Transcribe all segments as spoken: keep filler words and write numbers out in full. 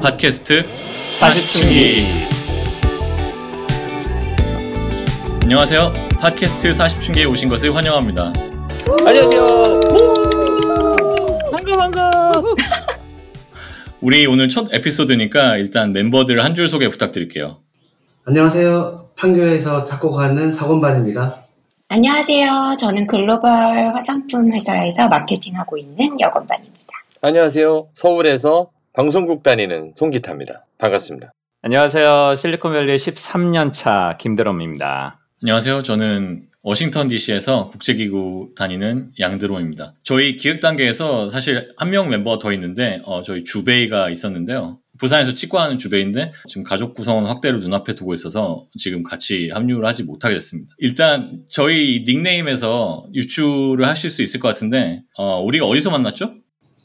팟캐스트 사십 춘기. 안녕하세요. 팟캐스트 사십 춘기에 오신 것을 환영합니다. 안녕하세요. 반가 반가. 우리 오늘 첫 에피소드니까 일단 멤버들 한 줄 소개 부탁드릴게요. 안녕하세요. 판교에서 작곡하는 서건반입니다. 안녕하세요. 저는 글로벌 화장품 회사에서 마케팅하고 있는 여건반입니다. 안녕하세요. 서울에서 방송국 다니는 송기타입니다. 반갑습니다. 안녕하세요. 실리콘밸리 십삼 년 차 김드럼입니다. 안녕하세요. 저는 워싱턴 디씨에서 국제기구 다니는 양드롬입니다. 저희 기획 단계에서 사실 한 명 멤버가 더 있는데 어, 저희 주베이가 있었는데요. 부산에서 치과하는 주배인데 지금 가족 구성원 확대를 눈앞에 두고 있어서 지금 같이 합류를 하지 못하게 됐습니다. 일단 저희 닉네임에서 유추를 하실 수 있을 것 같은데 어, 우리가 어디서 만났죠?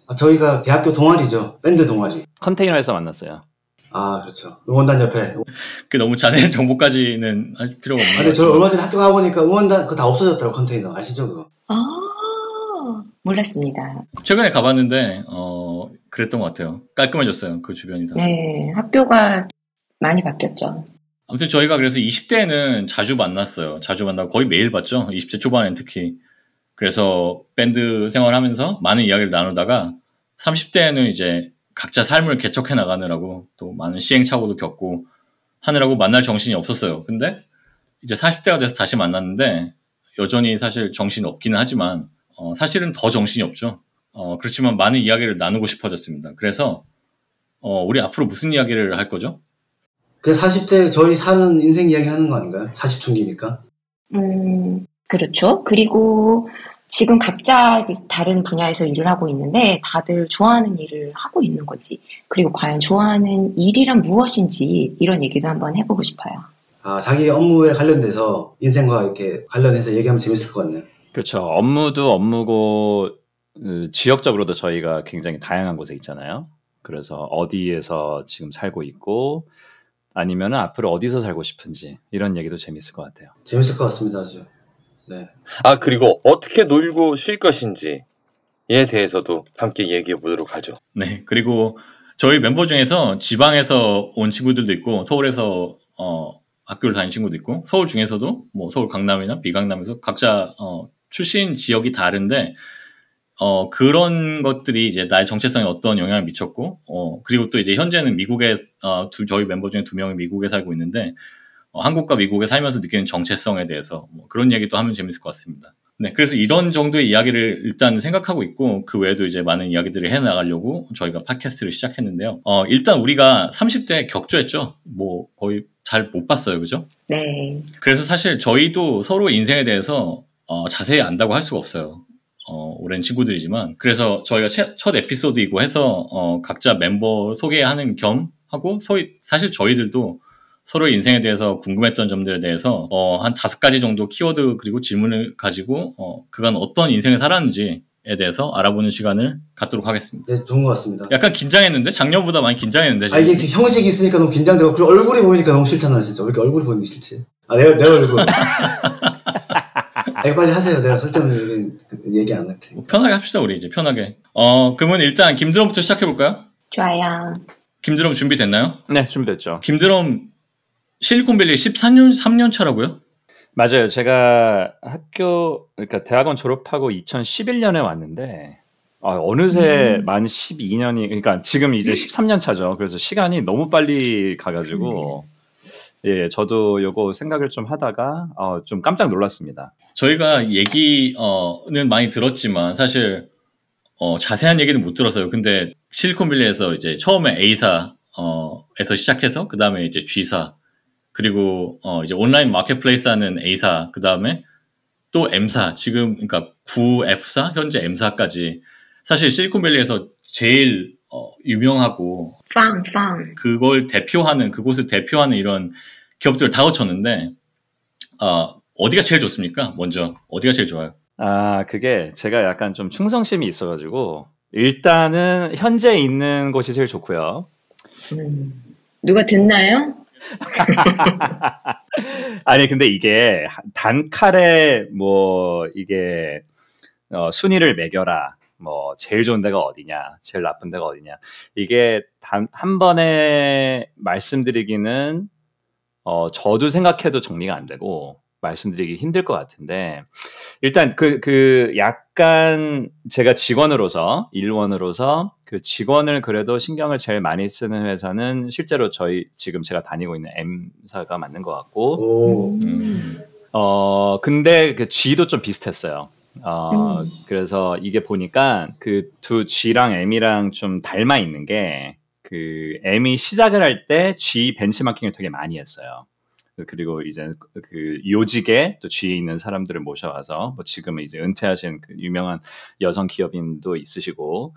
아, 저희가 대학교 동아리죠. 밴드 동아리. 컨테이너에서 만났어요. 아 그렇죠. 응원단 옆에. 그 너무 자세한 정보까지는 할 필요가 없네요. 근데 저 얼마 전에 학교 가보니까 응원단 그거 다 없어졌더라고. 컨테이너 아시죠 그거? 아 몰랐습니다. 최근에 가봤는데 어. 그랬던 것 같아요. 깔끔해졌어요. 그 주변이 다. 네. 학교가 많이 바뀌었죠. 아무튼 저희가 그래서 이십 대에는 자주 만났어요. 자주 만나고 거의 매일 봤죠. 이십 대 초반엔 특히. 그래서 밴드 생활하면서 많은 이야기를 나누다가 삼십 대에는 이제 각자 삶을 개척해 나가느라고 또 많은 시행착오도 겪고 하느라고 만날 정신이 없었어요. 근데 이제 사십 대가 돼서 다시 만났는데 여전히 사실 정신이 없기는 하지만 어, 사실은 더 정신이 없죠. 어, 그렇지만 많은 이야기를 나누고 싶어졌습니다. 그래서, 어, 우리 앞으로 무슨 이야기를 할 거죠? 그 사십 대 저희 사는 인생 이야기 하는 거 아닌가요? 사십 춘기니까. 음, 그렇죠. 그리고 지금 각자 다른 분야에서 일을 하고 있는데 다들 좋아하는 일을 하고 있는 거지. 그리고 과연 좋아하는 일이란 무엇인지 이런 얘기도 한번 해보고 싶어요. 아, 자기 업무에 관련돼서 인생과 이렇게 관련해서 얘기하면 재밌을 것 같네요. 그렇죠. 업무도 업무고, 그 지역적으로도 저희가 굉장히 다양한 곳에 있잖아요. 그래서 어디에서 지금 살고 있고 아니면 앞으로 어디서 살고 싶은지 이런 얘기도 재밌을 것 같아요. 재밌을 것 같습니다. 아주. 네. 아 그리고 어떻게 놀고 쉴 것인지에 대해서도 함께 얘기해 보도록 하죠. 네. 그리고 저희 멤버 중에서 지방에서 온 친구들도 있고 서울에서 어, 학교를 다닌 친구도 있고 서울 중에서도 뭐 서울 강남이나 비강남에서 각자 어, 출신 지역이 다른데 어, 그런 것들이 이제 나의 정체성에 어떤 영향을 미쳤고, 어, 그리고 또 이제 현재는 미국에, 어, 두, 저희 멤버 중에 두 명이 미국에 살고 있는데, 어, 한국과 미국에 살면서 느끼는 정체성에 대해서, 뭐, 그런 얘기도 하면 재밌을 것 같습니다. 네, 그래서 이런 정도의 이야기를 일단 생각하고 있고, 그 외에도 이제 많은 이야기들을 해나가려고 저희가 팟캐스트를 시작했는데요. 어, 일단 우리가 삼십 대에 격조했죠? 뭐, 거의 잘 못 봤어요, 그죠? 네. 그래서 사실 저희도 서로 인생에 대해서, 어, 자세히 안다고 할 수가 없어요. 어, 오랜 친구들이지만 그래서 저희가 채, 첫 에피소드이고 해서 어, 각자 멤버 소개하는 겸 하고 소위, 사실 저희들도 서로의 인생에 대해서 궁금했던 점들에 대해서 어, 한 다섯 가지 정도 키워드 그리고 질문을 가지고 어, 그간 어떤 인생을 살았는지에 대해서 알아보는 시간을 갖도록 하겠습니다. 네, 좋은 것 같습니다. 약간 긴장했는데? 작년보다 많이 긴장했는데? 지금. 아 이게 형식이 있으니까 너무 긴장되고 그리고 얼굴이 보이니까 너무 싫잖아 진짜. 왜 이렇게 얼굴이 보이는 게 싫지? 아 내, 내 얼굴 아니, 빨리 하세요. 내가 쓸데없는 얘기, 얘기 안 할 테니까. 편하게 합시다, 우리 이제 편하게. 어, 그러면 일단 김드럼부터 시작해볼까요? 좋아요. 김드럼 준비됐나요? 네, 준비됐죠. 김드럼 실리콘밸리 십삼 년, 삼 년 차라고요? 맞아요. 제가 학교, 그러니까 대학원 졸업하고 이천십일 년에 왔는데, 아, 어느새 음. 만 십이 년이, 그러니까 지금 이제 십삼 년 차죠. 그래서 시간이 너무 빨리 가가지고, 음. 예, 저도 요거 생각을 좀 하다가 어, 좀 깜짝 놀랐습니다. 저희가 얘기는 많이 들었지만 사실 어, 자세한 얘기는 못 들었어요. 근데 실리콘밸리에서 이제 처음에 A사에서 어, 시작해서 그 다음에 이제 G사 그리고 어, 이제 온라인 마켓플레이스 하는 A사 그 다음에 또 M사 지금 그러니까 구 F사 현재 M사까지 사실 실리콘밸리에서 제일 어, 유명하고 빵, 빵. 그걸 대표하는 그곳을 대표하는 이런 기업들을 다 거쳤는데 어, 어디가 제일 좋습니까? 먼저 어디가 제일 좋아요? 아 그게 제가 약간 좀 충성심이 있어가지고 일단은 현재 있는 곳이 제일 좋고요. 음, 누가 듣나요? 아니 근데 이게 단칼에 뭐 이게 어, 순위를 매겨라. 뭐 제일 좋은 데가 어디냐, 제일 나쁜 데가 어디냐, 이게 단 한 번에 말씀드리기는 어, 저도 생각해도 정리가 안 되고 말씀드리기 힘들 것 같은데, 일단 그, 그 약간 제가 직원으로서, 일원으로서 그 직원을 그래도 신경을 제일 많이 쓰는 회사는 실제로 저희 지금 제가 다니고 있는 M사가 맞는 것 같고, 음, 음. 어, 근데 그 G도 좀 비슷했어요. 어, 음. 그래서 이게 보니까 그 두 G랑 M이랑 좀 닮아 있는 게, 그 M이 시작을 할 때 G 벤치마킹을 되게 많이 했어요. 그리고 이제 그 요직에 또 G에 있는 사람들을 모셔와서, 뭐 지금은 이제 은퇴하신 그 유명한 여성 기업인도 있으시고,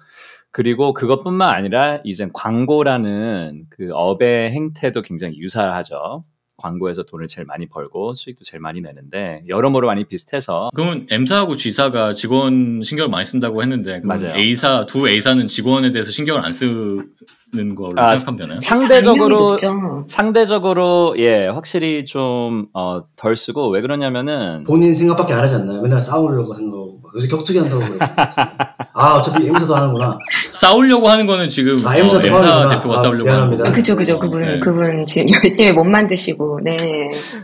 그리고 그것뿐만 아니라 이제 광고라는 그 업의 행태도 굉장히 유사하죠. 광고에서 돈을 제일 많이 벌고 수익도 제일 많이 내는데 여러모로 많이 비슷해서. 그러면 M사하고 G사가 직원 신경을 많이 쓴다고 했는데, 맞아요. A사, 두 A사는 직원에 대해서 신경을 안 쓰는 걸로 아, 생각하면 되나요? 상대적으로 상대적으로 예, 확실히 좀 어, 덜 쓰고. 왜 그러냐면은 본인 생각밖에 안 하지 않나요? 맨날 싸우려고 하는 거, 요새 격투기 한다고 그래요. 아, 어차피 M사도 하는구나. 싸우려고 하는 거는 지금 아, M사도 어, M사 대표가 아, 싸우려고 하는 거죠. 그죠, 그죠. 그분, 네. 그분 지금 열심히 몸 만드시고, 네.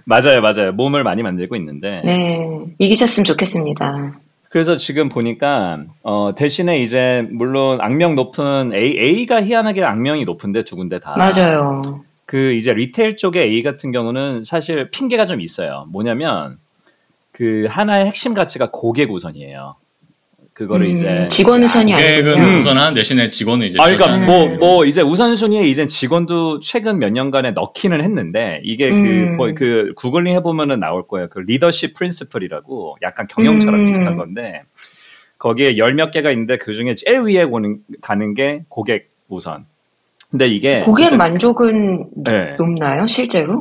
맞아요, 맞아요. 몸을 많이 만들고 있는데. 네, 이기셨으면 좋겠습니다. 그래서 지금 보니까 어, 대신에 이제 물론 악명 높은 A, A가 희한하게 악명이 높은데, 두 군데 다. 맞아요. 그 이제 리테일 쪽의 A 같은 경우는 사실 핑계가 좀 있어요. 뭐냐면 그 하나의 핵심 가치가 고객 우선이에요. 그거를 음, 이제 직원 우선이 아니고 고객은 우선한 대신에 직원은 이제. 아, 그러니까 뭐뭐 음. 뭐 이제 우선순위에 이제 직원도 최근 몇 년간에 넣기는 했는데, 이게 음. 그, 뭐 그 구글링 해보면은 나올 거예요. 그 리더십 프린시플이라고 약간 경영처럼 음. 비슷한 건데, 거기에 열 몇 개가 있는데 그 중에 제일 위에 오는, 가는 게 고객 우선. 근데 이게 고객 진짜, 만족은 네. 높나요 실제로?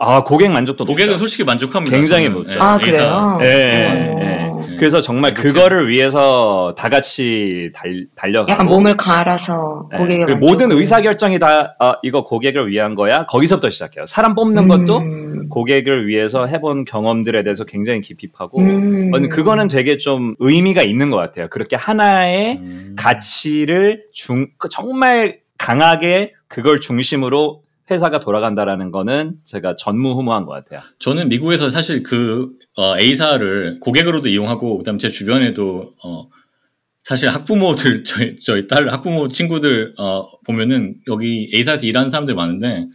아, 고객 만족도 높죠. 고객은 솔직히 만족합니다. 굉장히 높죠. 아, 그래요? 예. 네. 네. 그래서 정말 그거를 위해서 다 같이 달, 달려가고. 약간 몸을 갈아서 고객을. 네. 모든 의사결정이 다, 아, 이거 고객을 위한 거야. 거기서부터 시작해요. 사람 뽑는 것도 음. 고객을 위해서 해본 경험들에 대해서 굉장히 깊이 파고. 음. 그거는 되게 좀 의미가 있는 것 같아요. 그렇게 하나의 음. 가치를 중, 정말 강하게 그걸 중심으로 회사가 돌아간다라는 거는 제가 전무후무한 것 같아요. 저는 미국에서 사실 그 어, A사를 고객으로도 이용하고, 그다음에 제 주변에도 어, 사실 학부모들, 저희, 저희 딸 학부모 친구들 어, 보면은 여기 A사에서 일하는 사람들 많은데,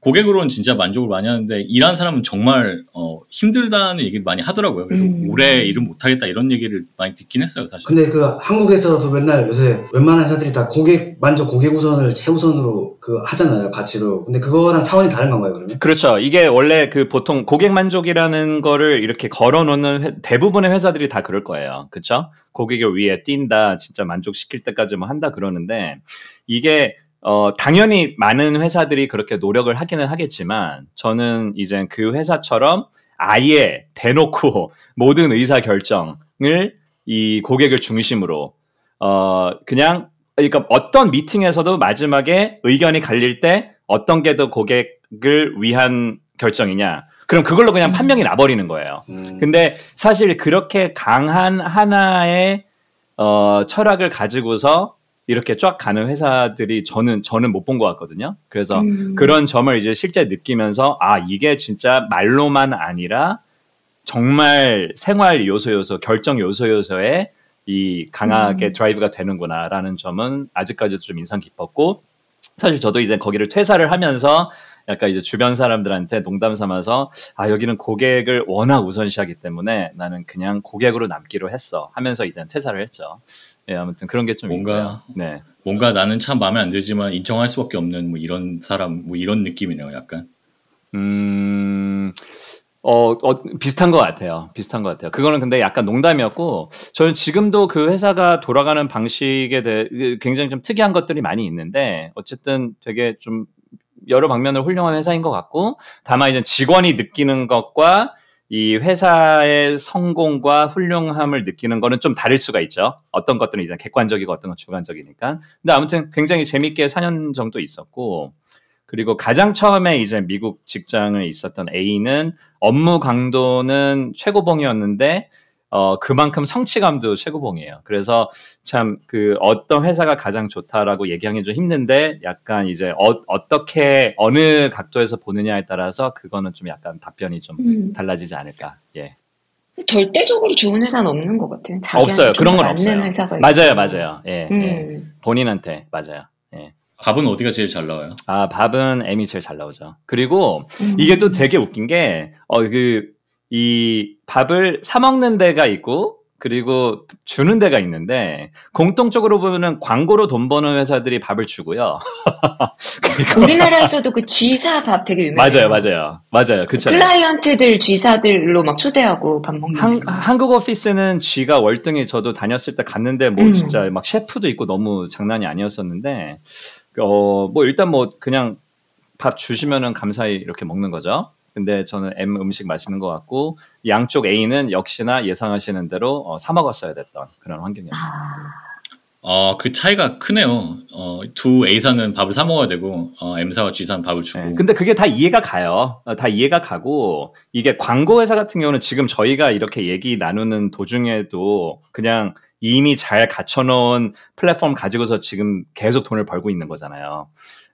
고객으로는 진짜 만족을 많이 하는데 일하는 사람은 정말 어, 힘들다는 얘기를 많이 하더라고요. 그래서 음. 오래 일을 못하겠다 이런 얘기를 많이 듣긴 했어요, 사실. 근데 그 한국에서도 맨날 요새 웬만한 회사들이 다 고객 만족, 고객 우선을 최우선으로 그 하잖아요, 가치로. 근데 그거랑 차원이 다른 건가요, 그러면? 그렇죠. 이게 원래 그 보통 고객 만족이라는 거를 이렇게 걸어놓는 회, 대부분의 회사들이 다 그럴 거예요, 그렇죠? 고객을 위해 뛴다, 진짜 만족시킬 때까지 뭐 한다 그러는데, 이게 어, 당연히 많은 회사들이 그렇게 노력을 하기는 하겠지만, 저는 이제 그 회사처럼 아예 대놓고 모든 의사결정을 이 고객을 중심으로, 어, 그냥, 그러니까 어떤 미팅에서도 마지막에 의견이 갈릴 때 어떤 게 더 고객을 위한 결정이냐. 그럼 그걸로 그냥 판명이 나버리는 거예요. 음. 근데 사실 그렇게 강한 하나의, 어, 철학을 가지고서 이렇게 쫙 가는 회사들이 저는 저는 못 본 것 같거든요. 그래서 음. 그런 점을 이제 실제 느끼면서, 아, 이게 진짜 말로만 아니라 정말 생활 요소 요소, 결정 요소 요소에 이 강하게 음. 드라이브가 되는구나라는 점은 아직까지도 좀 인상 깊었고, 사실 저도 이제 거기를 퇴사를 하면서 약간 이제 주변 사람들한테 농담 삼아서, 아, 여기는 고객을 워낙 우선시하기 때문에 나는 그냥 고객으로 남기로 했어 하면서 이제 퇴사를 했죠. 예, 아무튼 그런 게 좀 뭔가 있네요. 네, 뭔가 나는 참 마음에 안 들지만 인정할 수밖에 없는 뭐 이런 사람, 뭐 이런 느낌이네요, 약간. 음, 어, 어 비슷한 것 같아요, 비슷한 것 같아요. 그거는 근데 약간 농담이었고, 저는 지금도 그 회사가 돌아가는 방식에 대해 굉장히 좀 특이한 것들이 많이 있는데, 어쨌든 되게 좀 여러 방면으로 훌륭한 회사인 것 같고, 다만 이제 직원이 느끼는 것과 이 회사의 성공과 훌륭함을 느끼는 거는 좀 다를 수가 있죠. 어떤 것들은 이제 객관적이고 어떤 건 주관적이니까. 근데 아무튼 굉장히 재밌게 사 년 정도 있었고, 그리고 가장 처음에 이제 미국 직장에 있었던 A는 업무 강도는 최고봉이었는데, 어, 그만큼 성취감도 최고봉이에요. 그래서 참 그 어떤 회사가 가장 좋다라고 얘기하기는 좀 힘든데 약간 이제 어, 어떻게 어느 각도에서 보느냐에 따라서 그거는 좀 약간 답변이 좀 음. 달라지지 않을까. 예. 절대적으로 좋은 회사는 없는 것 같아요. 없어요. 그런 건 없어요. 회사가 맞아요, 맞아요. 예, 음. 예. 본인한테 맞아요. 예. 밥은 어디가 제일 잘 나와요? 아, 밥은 M이 제일 잘 나오죠. 그리고 음. 이게 또 되게 웃긴 게 어 그 이 밥을 사 먹는 데가 있고 그리고 주는 데가 있는데 공통적으로 보면은 광고로 돈 버는 회사들이 밥을 주고요. 그리고 우리나라에서도 그 쥐사 밥 되게 유명해요. 맞아요, 맞아요, 맞아요. 그쵸. 클라이언트들 쥐사들로 막 초대하고 밥 먹는. 한, 한국 오피스는 쥐가 월등히 저도 다녔을 때 갔는데 뭐 음. 진짜 막 셰프도 있고 너무 장난이 아니었었는데 어 뭐 일단 뭐 그냥 밥 주시면은 감사히 이렇게 먹는 거죠. 근데 저는 M 음식 맛있는 것 같고 양쪽 A는 역시나 예상하시는 대로 어, 사 먹었어야 됐던 그런 환경이었어요. 어, 그 차이가 크네요. 어, 두 A사는 밥을 사 먹어야 되고 어, M사와 G사는 밥을 주고. 네, 근데 그게 다 이해가 가요. 다 이해가 가고 이게 광고 회사 같은 경우는 지금 저희가 이렇게 얘기 나누는 도중에도 그냥 이미 잘 갖춰놓은 플랫폼 가지고서 지금 계속 돈을 벌고 있는 거잖아요.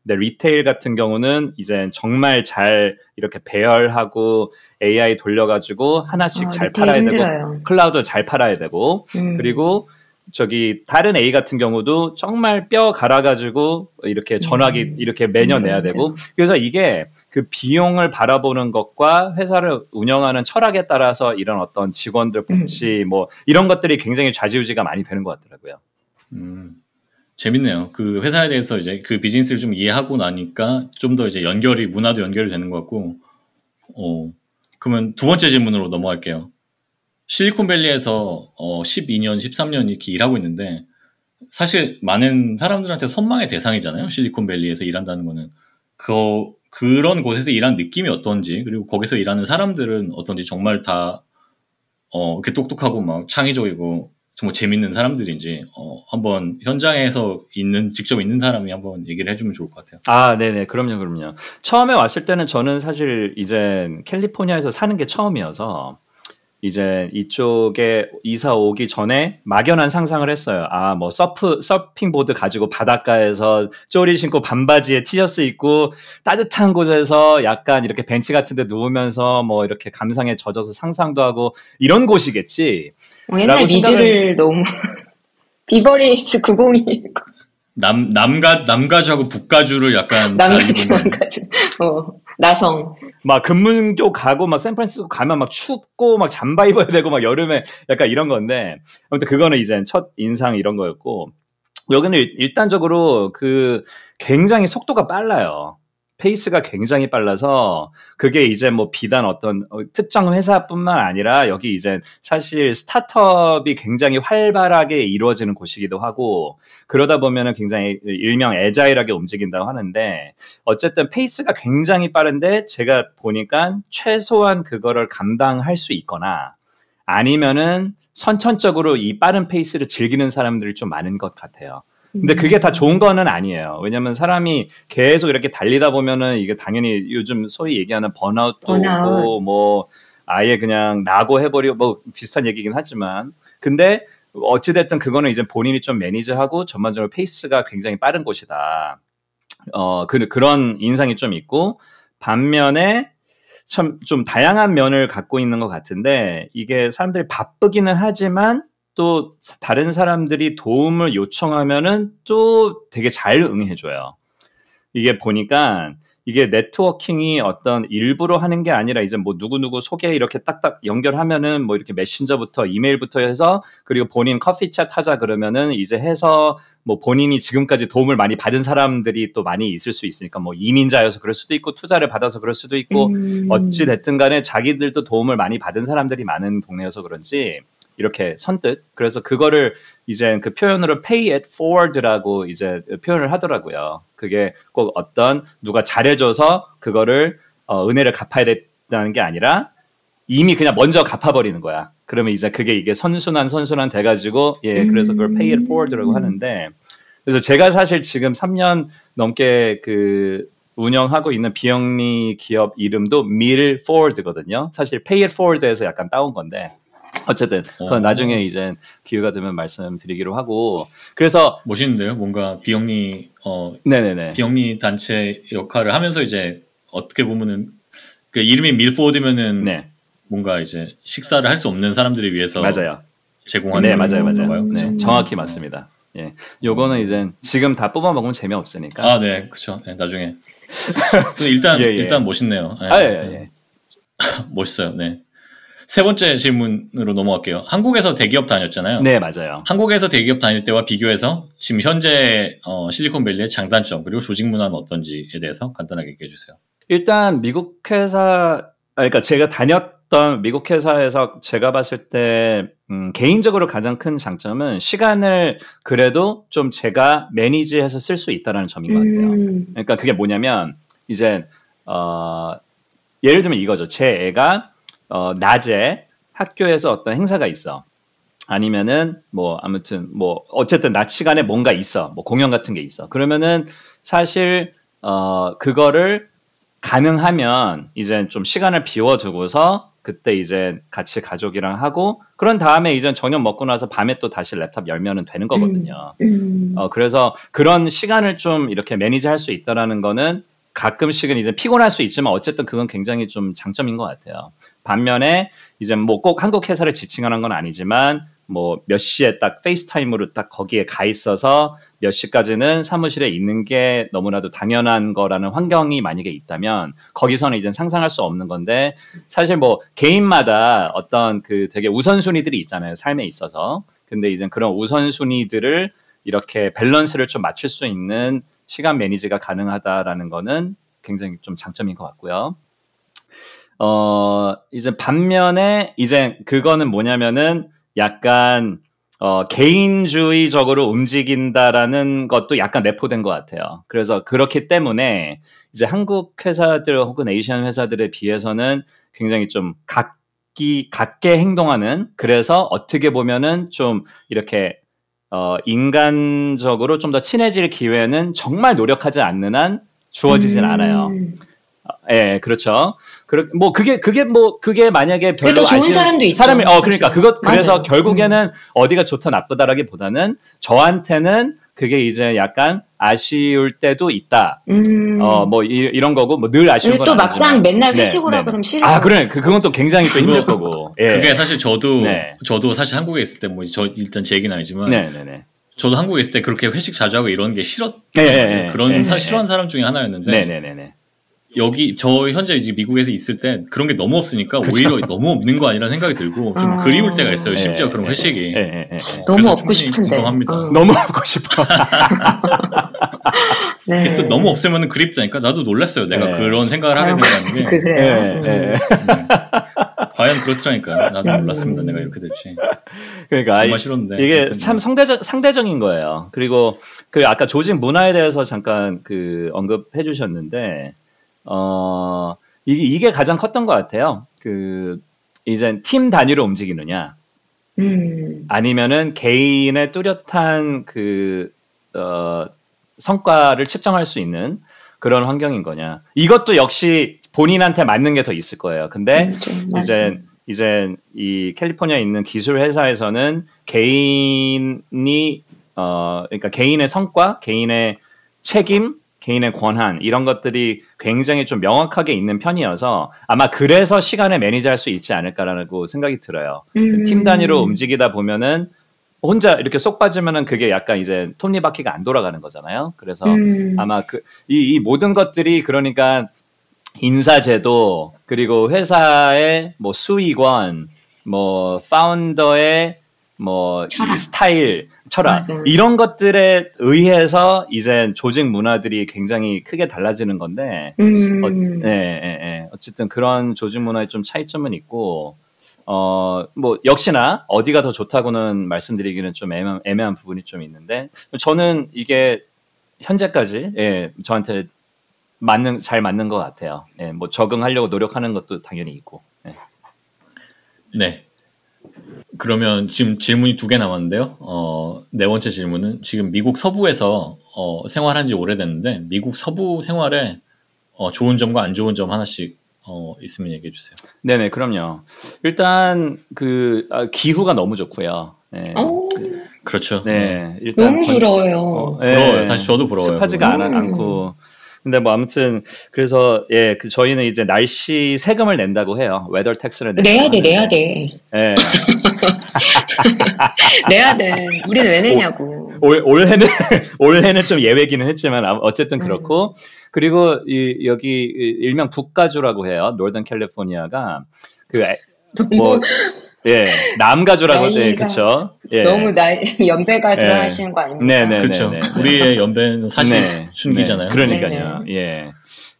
근데 리테일 같은 경우는 이제 정말 잘 이렇게 배열하고 에이아이 돌려가지고 하나씩 아, 잘 팔아야 힘들어요. 되고 클라우드 잘 팔아야 되고 음. 그리고 저기 다른 A 같은 경우도 정말 뼈 갈아가지고 이렇게 전화기 음. 이렇게 매년 음, 내야 되고 그래서 이게 그 비용을 바라보는 것과 회사를 운영하는 철학에 따라서 이런 어떤 직원들 복지 음. 뭐 이런 것들이 굉장히 좌지우지가 많이 되는 것 같더라고요. 음. 재밌네요. 그 회사에 대해서 이제 그 비즈니스를 좀 이해하고 나니까 좀 더 이제 연결이, 문화도 연결이 되는 것 같고, 어, 그러면 두 번째 질문으로 넘어갈게요. 실리콘밸리에서 어, 십이 년, 십삼 년 이렇게 일하고 있는데, 사실 많은 사람들한테 선망의 대상이잖아요. 실리콘밸리에서 일한다는 거는. 그, 그런 곳에서 일한 느낌이 어떤지, 그리고 거기서 일하는 사람들은 어떤지 정말 다, 어, 이렇게 똑똑하고 막 창의적이고, 정말 재밌는 사람들인지 어, 한번 현장에서 있는 직접 있는 사람이 한번 얘기를 해주면 좋을 것 같아요. 아, 네네, 그럼요, 그럼요. 처음에 왔을 때는 저는 사실 이제 캘리포니아에서 사는 게 처음이어서 이제 이쪽에 이사 오기 전에 막연한 상상을 했어요. 아, 뭐 서프 서핑 보드 가지고 바닷가에서 쪼리 신고 반바지에 티셔츠 입고 따뜻한 곳에서 약간 이렇게 벤치 같은 데 누우면서 뭐 이렇게 감상에 젖어서 상상도 하고 이런 곳이겠지. 어, 옛날 미드를 생각을... 너무 비버리스 구십이 남 남가 남가주하고 북가주를 약간 남가주 남가주 어. 나성. 막 금문교 가고 막 샌프란시스코 가면 막 춥고 막 잠바 입어야 되고 막 여름에 약간 이런 건데 아무튼 그거는 이제 첫 인상 이런 거였고 여기는 일단적으로 그 굉장히 속도가 빨라요. 페이스가 굉장히 빨라서 그게 이제 뭐 비단 어떤 특정 회사뿐만 아니라 여기 이제 사실 스타트업이 굉장히 활발하게 이루어지는 곳이기도 하고 그러다 보면은 굉장히 일명 애자일하게 움직인다고 하는데 어쨌든 페이스가 굉장히 빠른데 제가 보니까 최소한 그거를 감당할 수 있거나 아니면은 선천적으로 이 빠른 페이스를 즐기는 사람들이 좀 많은 것 같아요. 근데 그게 다 좋은 거는 아니에요. 왜냐면 사람이 계속 이렇게 달리다 보면은 이게 당연히 요즘 소위 얘기하는 번아웃도 오고 뭐 아예 그냥 나고 해버리고 뭐 비슷한 얘기긴 하지만 근데 어찌됐든 그거는 이제 본인이 좀 매니지하고 전반적으로 페이스가 굉장히 빠른 곳이다. 어, 그, 그런 인상이 좀 있고 반면에 참 좀 다양한 면을 갖고 있는 것 같은데 이게 사람들이 바쁘기는 하지만 또 다른 사람들이 도움을 요청하면은 또 되게 잘 응해줘요. 이게 보니까 이게 네트워킹이 어떤 일부러 하는 게 아니라 이제 뭐 누구누구 소개 이렇게 딱딱 연결하면은 뭐 이렇게 메신저부터 이메일부터 해서 그리고 본인 커피챗 하자 그러면은 이제 해서 뭐 본인이 지금까지 도움을 많이 받은 사람들이 또 많이 있을 수 있으니까 뭐 이민자여서 그럴 수도 있고 투자를 받아서 그럴 수도 있고 음. 어찌 됐든 간에 자기들도 도움을 많이 받은 사람들이 많은 동네여서 그런지 이렇게 선뜻 그래서 그거를 이제 그 표현으로 pay it forward라고 이제 표현을 하더라고요. 그게 꼭 어떤 누가 잘해줘서 그거를 어, 은혜를 갚아야 된다는 게 아니라 이미 그냥 먼저 갚아버리는 거야. 그러면 이제 그게 이게 선순환 선순환 돼가지고 예 그래서 그걸 pay it forward라고 하는데 그래서 제가 사실 지금 삼 년 넘게 그 운영하고 있는 비영리 기업 이름도 밀 forward거든요. 사실 pay it forward에서 약간 따온 건데. 어쨌든 그건 어. 나중에 이제 기회가 되면 말씀드리기로 하고. 그래서 멋있는데요. 뭔가 비영리 어 네네네. 비영리 단체 역할을 하면서 이제 어떻게 보면은 그 이름이 밀포드면은 네. 뭔가 이제 식사를 할 수 없는 사람들을 위해서 맞아요. 제공하는 네, 맞아요. 맞아요. 봐요, 네, 음. 정확히 맞습니다. 예. 요거는 이제 지금 다 뽑아 먹으면 재미없으니까. 아, 네. 그렇죠. 네, 나중에. 일단 예, 예. 일단 멋있네요. 네, 아, 예, 일단. 예. 멋있어요. 네. 세 번째 질문으로 넘어갈게요. 한국에서 대기업 다녔잖아요. 네, 맞아요. 한국에서 대기업 다닐 때와 비교해서 지금 현재 어, 실리콘밸리의 장단점 그리고 조직 문화는 어떤지에 대해서 간단하게 얘기해 주세요. 일단 미국 회사, 그러니까 제가 다녔던 미국 회사에서 제가 봤을 때 음, 개인적으로 가장 큰 장점은 시간을 그래도 좀 제가 매니지해서 쓸 수 있다는 점인 것 같아요. 음. 그러니까 그게 뭐냐면 이제 어, 예를 들면 이거죠. 제 애가 어, 낮에 학교에서 어떤 행사가 있어. 아니면은, 뭐, 아무튼, 뭐, 어쨌든 낮 시간에 뭔가 있어. 뭐, 공연 같은 게 있어. 그러면은, 사실, 어, 그거를 가능하면, 이제 좀 시간을 비워두고서, 그때 이제 같이 가족이랑 하고, 그런 다음에 이제 저녁 먹고 나서 밤에 또 다시 랩탑 열면은 되는 거거든요. 어, 그래서 그런 시간을 좀 이렇게 매니지 할 수 있다라는 거는, 가끔씩은 이제 피곤할 수 있지만 어쨌든 그건 굉장히 좀 장점인 것 같아요. 반면에 이제 뭐 꼭 한국 회사를 지칭하는 건 아니지만 뭐 몇 시에 딱 페이스타임으로 딱 거기에 가 있어서 몇 시까지는 사무실에 있는 게 너무나도 당연한 거라는 환경이 만약에 있다면 거기서는 이제 상상할 수 없는 건데 사실 뭐 개인마다 어떤 그 되게 우선순위들이 있잖아요. 삶에 있어서. 근데 이제 그런 우선순위들을 이렇게 밸런스를 좀 맞출 수 있는 시간 매니지가 가능하다라는 거는 굉장히 좀 장점인 것 같고요. 어, 이제 반면에 이제 그거는 뭐냐면은 약간 어, 개인주의적으로 움직인다라는 것도 약간 내포된 것 같아요. 그래서 그렇기 때문에 이제 한국 회사들 혹은 에이시안 회사들에 비해서는 굉장히 좀 각기, 각게 행동하는 그래서 어떻게 보면은 좀 이렇게 어, 인간적으로 좀 더 친해질 기회는 정말 노력하지 않는 한 주어지진 음. 않아요. 어, 예, 그렇죠. 그, 뭐 그게 그게 뭐 그게 만약에 별로 아쉬운 좋은 사람도 있죠. 사람이 어 그러니까 그것 그래서 맞아요. 결국에는 음. 어디가 좋다 나쁘다라기보다는 저한테는 그게 이제 약간 아쉬울 때도 있다. 음. 어, 뭐 이, 이런 거고 뭐 늘 아쉬운 건 아니지만. 또 막상 맨날 회식으로 네, 네, 네. 그럼 싫어. 아, 그래. 그 그건 또 굉장히 또 힘들 거고. 예. 그게 사실 저도 네. 저도 사실 한국에 있을 때 뭐 저 일단 제 얘기는 아니지만 네, 네, 네. 저도 한국에 있을 때 그렇게 회식 자주 하고 이런 게 싫었 네, 네, 그런 네, 네, 사, 싫어하는 네. 사람 중에 하나였는데. 네, 네, 네, 네. 여기 저 현재 이제 미국에서 있을 때 그런 게 너무 없으니까 그쵸? 오히려 너무 없는 거 아니라는 생각이 들고 좀 아... 그리울 때가 있어요. 네, 심지어 그런 네, 회식이 네, 네, 네. 너무 없고 싶은데 어. 너무 없고 싶어. 네. 또 너무 없으면 그립다니까 나도 놀랐어요. 내가 네. 그런 생각을 하게 된다는 게 그래요. 네. 네. 네. 과연 그렇더라니까 나도 몰랐습니다. 내가 이렇게 될지. 그러니까 정말 싫었는데 이게 괜찮네. 참 상대적 상대적인 거예요. 그리고 그 아까 조직 문화에 대해서 잠깐 그 언급해 주셨는데. 어, 이게, 이게 가장 컸던 것 같아요. 그, 이젠 팀 단위로 움직이느냐. 음. 아니면은 개인의 뚜렷한 그, 어, 성과를 측정할 수 있는 그런 환경인 거냐. 이것도 역시 본인한테 맞는 게 더 있을 거예요. 근데 음, 이젠, 이젠 이 캘리포니아에 있는 기술 회사에서는 개인이, 어, 그러니까 개인의 성과, 개인의 책임, 개인의 권한 이런 것들이 굉장히 좀 명확하게 있는 편이어서 아마 그래서 시간을 매니지할 수 있지 않을까라고 생각이 들어요. 음. 팀 단위로 움직이다 보면은 혼자 이렇게 쏙 빠지면은 그게 약간 이제 톱니바퀴가 안 돌아가는 거잖아요. 그래서 음. 아마 그 이 이 모든 것들이 그러니까 인사제도 그리고 회사의 뭐 수익원 뭐 파운더의 뭐 철학. 스타일, 철학 맞아요. 이런 것들에 의해서 이제 조직 문화들이 굉장히 크게 달라지는 건데, 음. 어, 예, 예, 예. 어쨌든 그런 조직 문화의 좀 차이점은 있고, 어, 뭐 역시나 어디가 더 좋다고는 말씀드리기는 좀 애매한, 애매한 부분이 좀 있는데, 저는 이게 현재까지 예, 저한테 맞는 잘 맞는 것 같아요. 예, 뭐 적응하려고 노력하는 것도 당연히 있고. 예. 네. 그러면 지금 질문이 두 개 남았는데요. 어, 네 번째 질문은 지금 미국 서부에서 어, 생활한 지 오래됐는데 미국 서부 생활에 어, 좋은 점과 안 좋은 점 하나씩 어, 있으면 얘기해 주세요. 네네, 그럼요. 일단 그 아, 기후가 너무 좋고요. 네. 그렇죠. 네, 일단 너무 부러워요. 어, 네. 부러워요. 사실 저도 부러워요. 습하지가 안, 않고. 근데 뭐 아무튼 그래서 예, 그 저희는 이제 날씨 세금을 낸다고 해요. 웨더 택스를 내야 돼, 내야 돼. 예. 내야 돼. 우리는 왜 내냐고. 올, 올해는 올해는 좀 예외기는 했지만 어쨌든 그렇고. 그리고 이, 여기 일명 북가주라고 해요. 노던 캘리포니아가 그 뭐 예, 남가주라고, 네, 그쵸. 예. 너무 나이, 연배가 들어가시는 예. 거 아닙니까? 네네. 그쵸. 네네. 우리의 연배는 사실 네. 춘기잖아요. 네. 그러니까요. 네네. 예.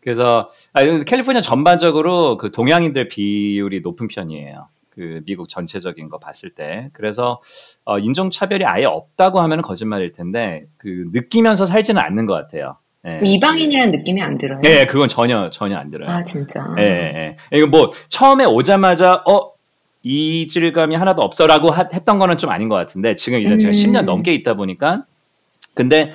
그래서, 아, 캘리포니아 전반적으로 그 동양인들 비율이 높은 편이에요. 그 미국 전체적인 거 봤을 때. 그래서, 어, 인종차별이 아예 없다고 하면 거짓말일 텐데, 그, 느끼면서 살지는 않는 것 같아요. 예. 이방인이라는 느낌이 안 들어요. 예, 그건 전혀, 전혀 안 들어요. 아, 진짜. 예, 예. 이거 뭐, 처음에 오자마자, 어, 이 질감이 하나도 없어라고 하, 했던 거는 좀 아닌 것 같은데 지금 이제 음. 제가 십 년 넘게 있다 보니까 근데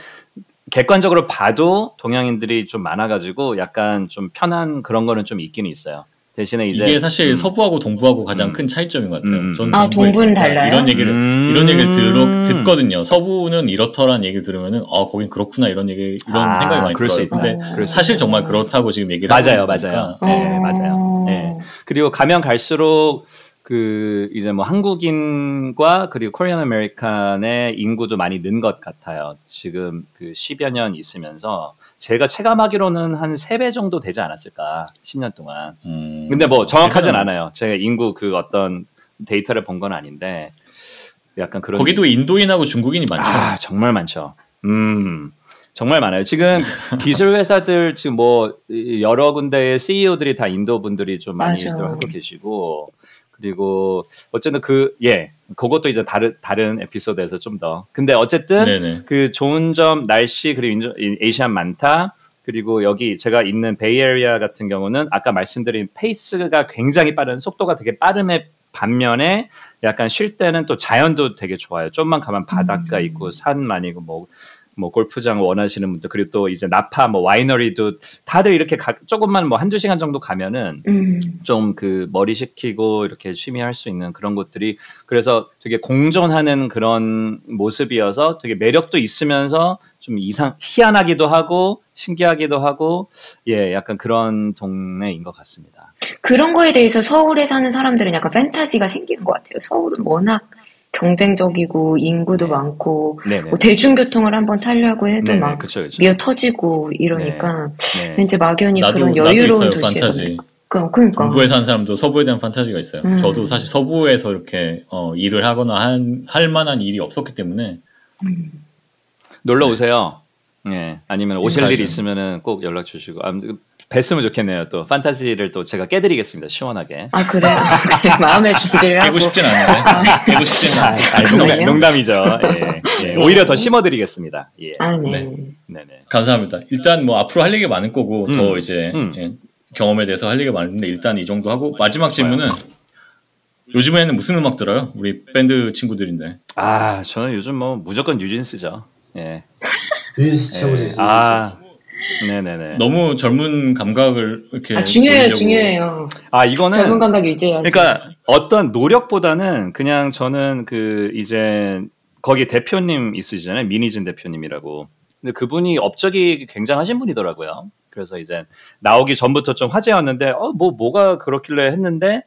객관적으로 봐도 동양인들이 좀 많아가지고 약간 좀 편한 그런 거는 좀 있긴 있어요. 대신에 이제 이게 사실 음. 서부하고 동부하고 가장 음. 큰 차이점인 것 같아요. 음. 전 아, 동부는 달라요? 이런 얘기를 음. 이런 얘기를 들어, 듣거든요. 서부는 이렇더란 얘기를 들으면은 아 거긴 그렇구나 이런 얘기 이런 아, 생각이 많이 들어요. 근데 어. 사실 정말 그렇다고 지금 얘기를 맞아요, 맞아요, 예, 네, 맞아요. 예. 네. 그리고 가면 갈수록 그 이제 뭐 한국인과 그리고 코리안 아메리칸의 인구도 많이 는 것 같아요. 지금 그 십여 년 있으면서 제가 체감하기로는 한 세 배 정도 되지 않았을까 십 년 동안. 음, 근데 뭐 정확하진 그러면... 않아요. 제가 인구 그 어떤 데이터를 본 건 아닌데 약간 그런. 거기도 인도인하고 중국인이 많죠. 아 정말 많죠. 음. 정말 많아요. 지금 기술 회사들 지금 뭐 여러 군데의 씨이오들이 다 인도 분들이 좀 많이들 하고 계시고. 그리고 어쨌든 그 예 그것도 이제 다른 다른 에피소드에서 좀 더 근데 어쨌든 네네. 그 좋은 점 날씨 그리고 에이시안 많다 그리고 여기 제가 있는 베이에리아 같은 경우는 아까 말씀드린 페이스가 굉장히 빠른 속도가 되게 빠름에 반면에 약간 쉴 때는 또 자연도 되게 좋아요. 좀만 가면 바닷가 음. 있고 산 많이 있고 뭐. 뭐 골프장 원하시는 분들 그리고 또 이제 나파 뭐 와이너리도 다들 이렇게 가, 조금만 뭐 한두 시간 정도 가면은 음. 좀 그 머리 식히고 이렇게 취미할 수 있는 그런 것들이 그래서 되게 공존하는 그런 모습이어서 되게 매력도 있으면서 좀 이상 희한하기도 하고 신기하기도 하고 예 약간 그런 동네인 것 같습니다. 그런 거에 대해서 서울에 사는 사람들은 약간 팬타지가 생기는 것 같아요. 서울은 워낙 경쟁적이고 인구도 네. 많고 뭐 대중교통을 한번 타려고 해도 네네. 막 그쵸, 그쵸. 미어 터지고 이러니까 네. 네. 왠지 막연히 나도, 그런 여유로운 도시에 그러니까. 동부에 사는 사람도 서부에 대한 판타지가 있어요. 음. 저도 사실 서부에서 이렇게 어, 일을 하거나 한, 할 만한 일이 없었기 때문에 음. 놀러 오세요. 네. 네. 아니면 오실 음, 일이 있으면 꼭 연락 주시고 아, 뵀으면 좋겠네요. 또 판타지를 또 제가 깨드리겠습니다. 시원하게. 아 그래요? 마음의 준비를 하고. 깨고 싶진 않아요. 깨고 싶진 않아요. 농담이죠. 예. 예. 네. 오히려 더 심어드리겠습니다. 예. 아, 네. 네. 네. 네. 감사합니다. 일단 뭐 앞으로 할 얘기 많은 거고 음. 더 이제 음. 예. 경험에 대해서 할 얘기가 많은데 일단 이 정도 하고 마지막 질문은 요즘에는 무슨 음악 들어요? 우리 밴드 친구들인데. 아 저는 요즘 뭐 무조건 뉴진스죠. 예. 뉴진스 최고죠. 아. 네네네. 너무 젊은 감각을 이렇게 아, 중요해요, 보이려고. 중요해요. 아 이거는 젊은 감각 유지해야지. 그러니까 어떤 노력보다는 그냥 저는 그 이제 거기 대표님 있으시잖아요, 민희진 대표님이라고. 근데 그분이 업적이 굉장하신 분이더라고요. 그래서 이제 나오기 전부터 좀 화제였는데 어 뭐 뭐가 그렇길래 했는데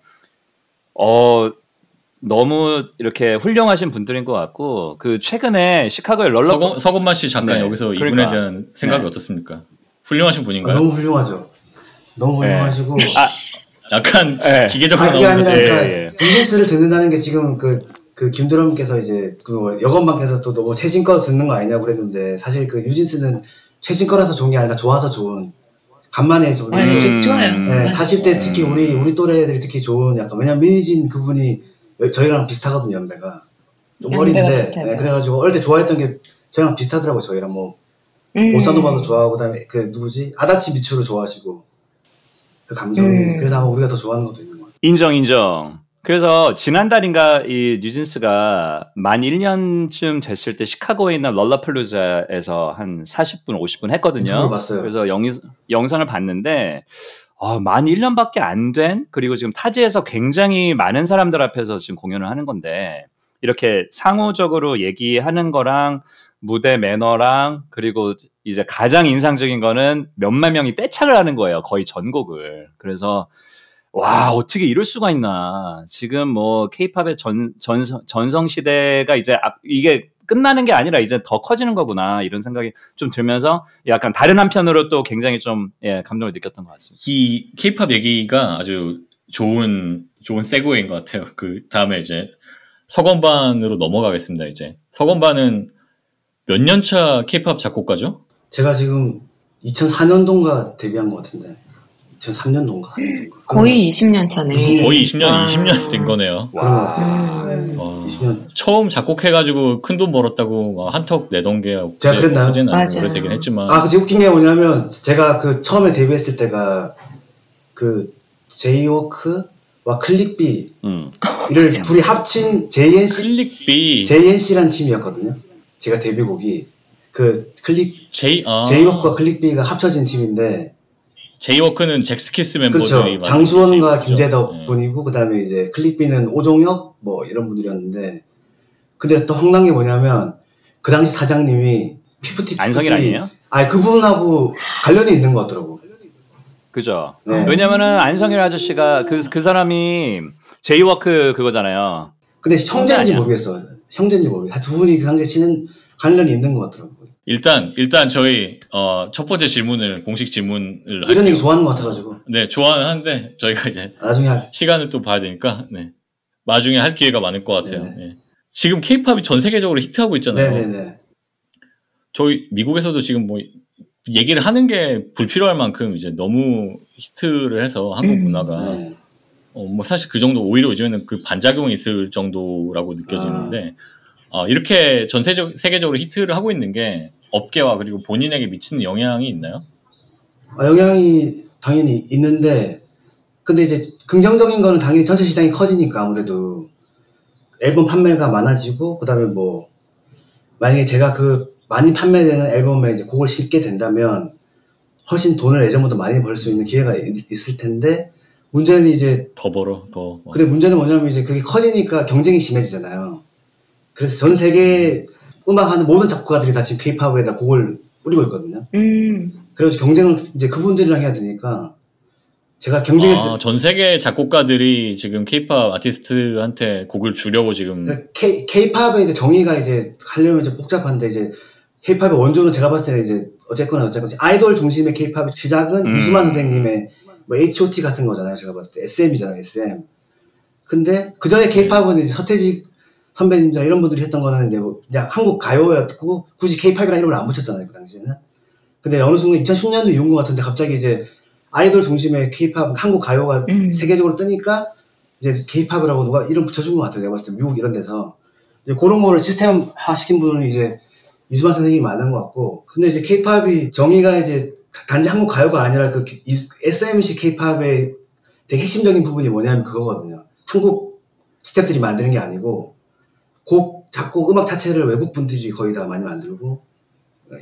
어. 너무 이렇게 훌륭하신 분들인 것 같고 그 최근에 시카고의 롤러 서건, 서건반 씨 잠깐 네, 여기서 그러니까. 이분에 대한 생각이 네. 어떻습니까? 훌륭하신 분인가요? 아, 너무 훌륭하죠. 너무 네. 훌륭하시고 아, 약간 네. 기계적으로 나오는 아, 거죠. 예, 예. 뉴진스를 듣는다는 게 지금 그, 그 김드럼께서 이제 그 여건반께서 또 너무 최신 거 듣는 거 아니냐고 그랬는데 사실 그 뉴진스는 최신 거라서 좋은 게 아니라 좋아서 좋은 간만에 좋은 아니, 음, 네, 사십 대 특히 우리 우리 또래들이 특히 좋은 약간 왜냐면 민희진 그분이 저희랑 비슷하거든요, 연배가. 좀 어린데, 네, 그래가지고, 어릴 때 좋아했던 게 저희랑 비슷하더라고요, 저희랑 뭐. 음. 보사노바도 좋아하고, 그 다음에, 그, 누구지? 아다치 미추를 좋아하시고, 그 감정이. 음. 그래서 아마 우리가 더 좋아하는 것도 있는 것 같아요. 인정, 인정. 그래서, 지난달인가, 이 뉴진스가 만 일 년쯤 됐을 때 시카고에 있는 럴라플루자에서 한 사십 분, 오십 분 했거든요. 봤어요. 그래서 영, 영상을 봤는데, 어, 만 일 년밖에 안 된, 그리고 지금 타지에서 굉장히 많은 사람들 앞에서 지금 공연을 하는 건데, 이렇게 상호적으로 얘기하는 거랑 무대 매너랑, 그리고 이제 가장 인상적인 거는 몇만 명이 떼창을 하는 거예요. 거의 전곡을. 그래서 와, 어떻게 이럴 수가 있나. 지금 뭐 케이팝의 전, 전, 전성시대가 이제 앞, 이게 끝나는 게 아니라 이제 더 커지는 거구나, 이런 생각이 좀 들면서 약간 다른 한편으로 또 굉장히 좀, 예, 감동을 느꼈던 것 같습니다. 이 케이팝 얘기가 아주 좋은, 좋은 세그웨이인 것 같아요. 그 다음에 이제 서건반으로 넘어가겠습니다. 이제 서건반은 몇 년차 케이팝 작곡가죠? 제가 지금 이천사 년도인가 데뷔한 것 같은데 이천삼 년도인가 음, 거의 이십 년 차네. 거의 이십 년, 와. 이십 년 된 거네요. 그런 것 같아요. 네, 와. 이십 년. 처음 작곡해가지고 큰돈 벌었다고 한턱 내던 게 제가 그랬나요? 맞아요. 오래되긴 했지만. 아, 그 웃긴 게 뭐냐면 제가 그 처음에 데뷔했을 때가 그 제이워크와 클릭비 음. 이를 둘이 합친 제이엔씨 클릭비 제이엔씨라는 팀이었거든요. 제가 데뷔곡이 그 클릭 제이 아. 제이워크와 클릭비가 합쳐진 팀인데. 제이워크는 잭스키스 멤버들이 그렇죠. 장수원과 김대덕 네. 분이고, 그 다음에 이제 클릭비는 오종혁 뭐 이런 분들이었는데, 근데 또 황당한 게 뭐냐면 그 당시 사장님이 피프티 안성일 아니에요? 아니, 그 부분하고 관련이 있는 것 같더라고. 그죠. 네. 왜냐면은 안성일 아저씨가 그, 그 사람이 제이워크 그거잖아요. 근데 형제인지 모르겠어. 형제인지 모르겠어. 두 분이 그 당시에 친한 관련이 있는 것 같더라고. 일단 일단 저희 어, 첫 번째 질문을 공식 질문을 이런 얘기 좋아하는 것 같아가지고 네 좋아하는데 저희가 이제 나중에 할... 시간을 또 봐야 되니까 네 나중에 할 기회가 많을 것 같아요. 네. 지금 케이팝이 전 세계적으로 히트하고 있잖아요. 네네네. 저희 미국에서도 지금 뭐 얘기를 하는 게 불필요할 만큼 이제 너무 히트를 해서 한국 문화가 음, 네. 어, 뭐 사실 그 정도 오히려 요즘에는 그 반작용이 있을 정도라고 느껴지는데. 아. 어, 이렇게 전 세계적으로 히트를 하고 있는 게 업계와 그리고 본인에게 미치는 영향이 있나요? 아, 영향이 당연히 있는데, 근데 이제 긍정적인 거는 당연히 전체 시장이 커지니까 아무래도 앨범 판매가 많아지고, 그 다음에 뭐, 만약에 제가 그 많이 판매되는 앨범에 이제 곡을 싣게 된다면 훨씬 돈을 예전보다 많이 벌 수 있는 기회가 있, 있을 텐데, 문제는 이제. 더 벌어, 더. 벌어. 근데 문제는 뭐냐면 이제 그게 커지니까 경쟁이 심해지잖아요. 그래서 전 세계 음악하는 모든 작곡가들이 다 지금 케이팝에다 곡을 뿌리고 있거든요. 음. 그래서 경쟁을 이제 그분들이랑 해야 되니까 제가 경쟁에서 아, 전 세계 작곡가들이 지금 케이팝 아티스트한테 곡을 주려고 지금 그러니까 K 케이팝의 이제 정의가 이제 하려면 이제 복잡한데 이제 케이팝의 원조는 제가 봤을 때는 이제 어쨌거나 어쨌거나 아이돌 중심의 케이팝의 시작은 음. 이수만 선생님의 뭐 에이치 오 티 같은 거잖아요. 제가 봤을 때 에스엠이잖아요. 에스엠. 근데 그 전에 케이팝은 이제 서태지 선배님들 이런 분들이 했던 거는 이제 뭐 그냥 한국 가요였고 굳이 케이팝이라는 이름을 안 붙였잖아요, 그 당시에는. 근데 어느 순간 이천십 년도 이후인 것 같은데 갑자기 이제 아이돌 중심의 케이팝, 한국 가요가 음. 세계적으로 뜨니까 이제 케이팝이라고 누가 이름 붙여준 것 같아요. 내가 봤을 때 미국 이런 데서. 이제 그런 거를 시스템화 시킨 분은 이제 이수만 선생님이 많은 것 같고. 근데 이제 케이팝이 정의가 이제 단지 한국 가요가 아니라 그 에스엠씨 케이팝의 되게 핵심적인 부분이 뭐냐면 그거거든요. 한국 스태프들이 만드는 게 아니고 곡, 작곡, 음악 자체를 외국 분들이 거의 다 많이 만들고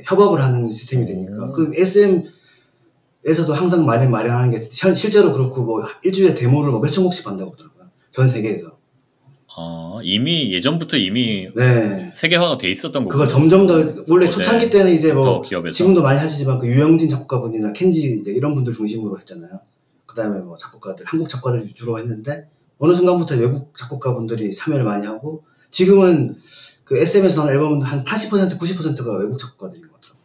협업을 하는 시스템이 되니까 음. 그 에스엠에서도 항상 많이 마련하는 게 실제로 그렇고 뭐 일주일에 데모를 뭐 몇천 곡씩 한다고 그러더라고요. 전 세계에서. 아, 이미 예전부터 이미 네. 세계화가 돼 있었던 거고. 그걸 점점 더 원래 어, 초창기 네. 때는 이제 뭐 지금도 많이 하시지만 그 유영진 작곡가분이나 켄지 이런 분들 중심으로 했잖아요. 그다음에 뭐 작곡가들 한국 작곡가들 위주로 했는데 어느 순간부터 외국 작곡가분들이 참여를 많이 하고. 지금은 그 에스엠에서 나온 앨범은 한 팔십 퍼센트, 구십 퍼센트가 외국 작곡가들인 것 같더라고요.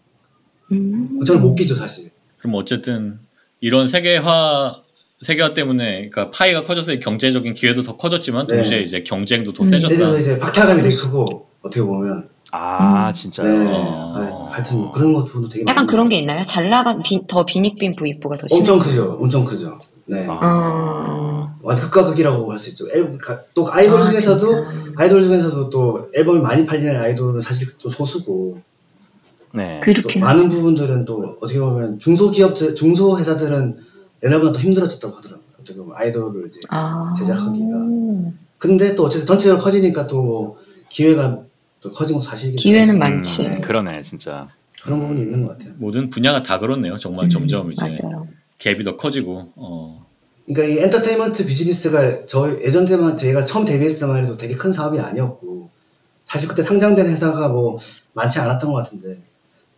음. 저는 못 끼죠, 사실. 그럼 어쨌든 이런 세계화, 세계화 때문에 그러니까 파이가 커져서 경제적인 기회도 더 커졌지만 네. 동시에 이제 경쟁도 더 음. 세졌다. 그래서 이제 박탈감이 되게 크고 어떻게 보면. 아, 음. 진짜요? 네. 아. 하여튼 그런 것 부분도 되게 약간 많아요. 그런 게 있나요? 잘 나간, 비, 더 비닉빈 부익부가 더 심해요? 엄청 크죠. 엄청 크죠. 네. 아. 완전 극과 극이라고 할 수 있죠. 또 아이돌 아, 중에서도 진짜. 아이돌 중에서도 또 앨범이 많이 팔리는 아이돌은 사실 좀 소수고 네. 그렇긴 많은 부분들은 또 어떻게 보면 중소기업, 중소회사들은 옛날보다 더 힘들어졌다고 하더라고요. 어떻게 보면 아이돌을 이제 아~ 제작하기가. 근데 또 어쨌든 전체적으로 커지니까 또 기회가 또 커지고 사실 기회는 음, 많지. 네. 그러네 진짜. 그런 부분이 있는 것 같아요. 모든 분야가 다 그렇네요. 정말 음, 점점 이제 맞아요. 갭이 더 커지고. 어. 그러니까 이 엔터테인먼트 비즈니스가 저희 예전 때만 저희가 처음 데뷔했을 때만 해도 되게 큰 사업이 아니었고 사실 그때 상장된 회사가 뭐 많지 않았던 것 같은데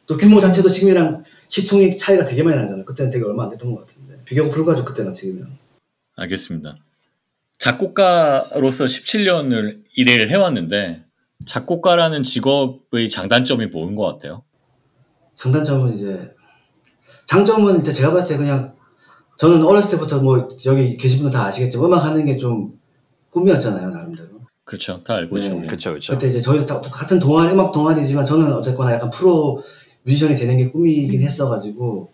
또 규모 자체도 지금이랑 시총액 차이가 되게 많이 나잖아요. 그때는 되게 얼마 안 됐던 것 같은데 비교가 불가하죠 그때나 지금이랑. 알겠습니다. 작곡가로서 십칠 년을 일을 해왔는데 작곡가라는 직업의 장단점이 뭐인 것 같아요? 장단점은 이제 장점은 이제 제가 봤을 때 그냥 저는 어렸을 때부터 뭐 여기 계신 분들 다 아시겠지만 음악 하는 게 좀 꿈이었잖아요 나름대로. 그렇죠, 다 알고 있죠. 네. 그렇죠, 그렇죠. 그때 이제 저희도 다 같은 동아리 음악 동아리지만 저는 어쨌거나 약간 프로 뮤지션이 되는 게 꿈이긴 했어가지고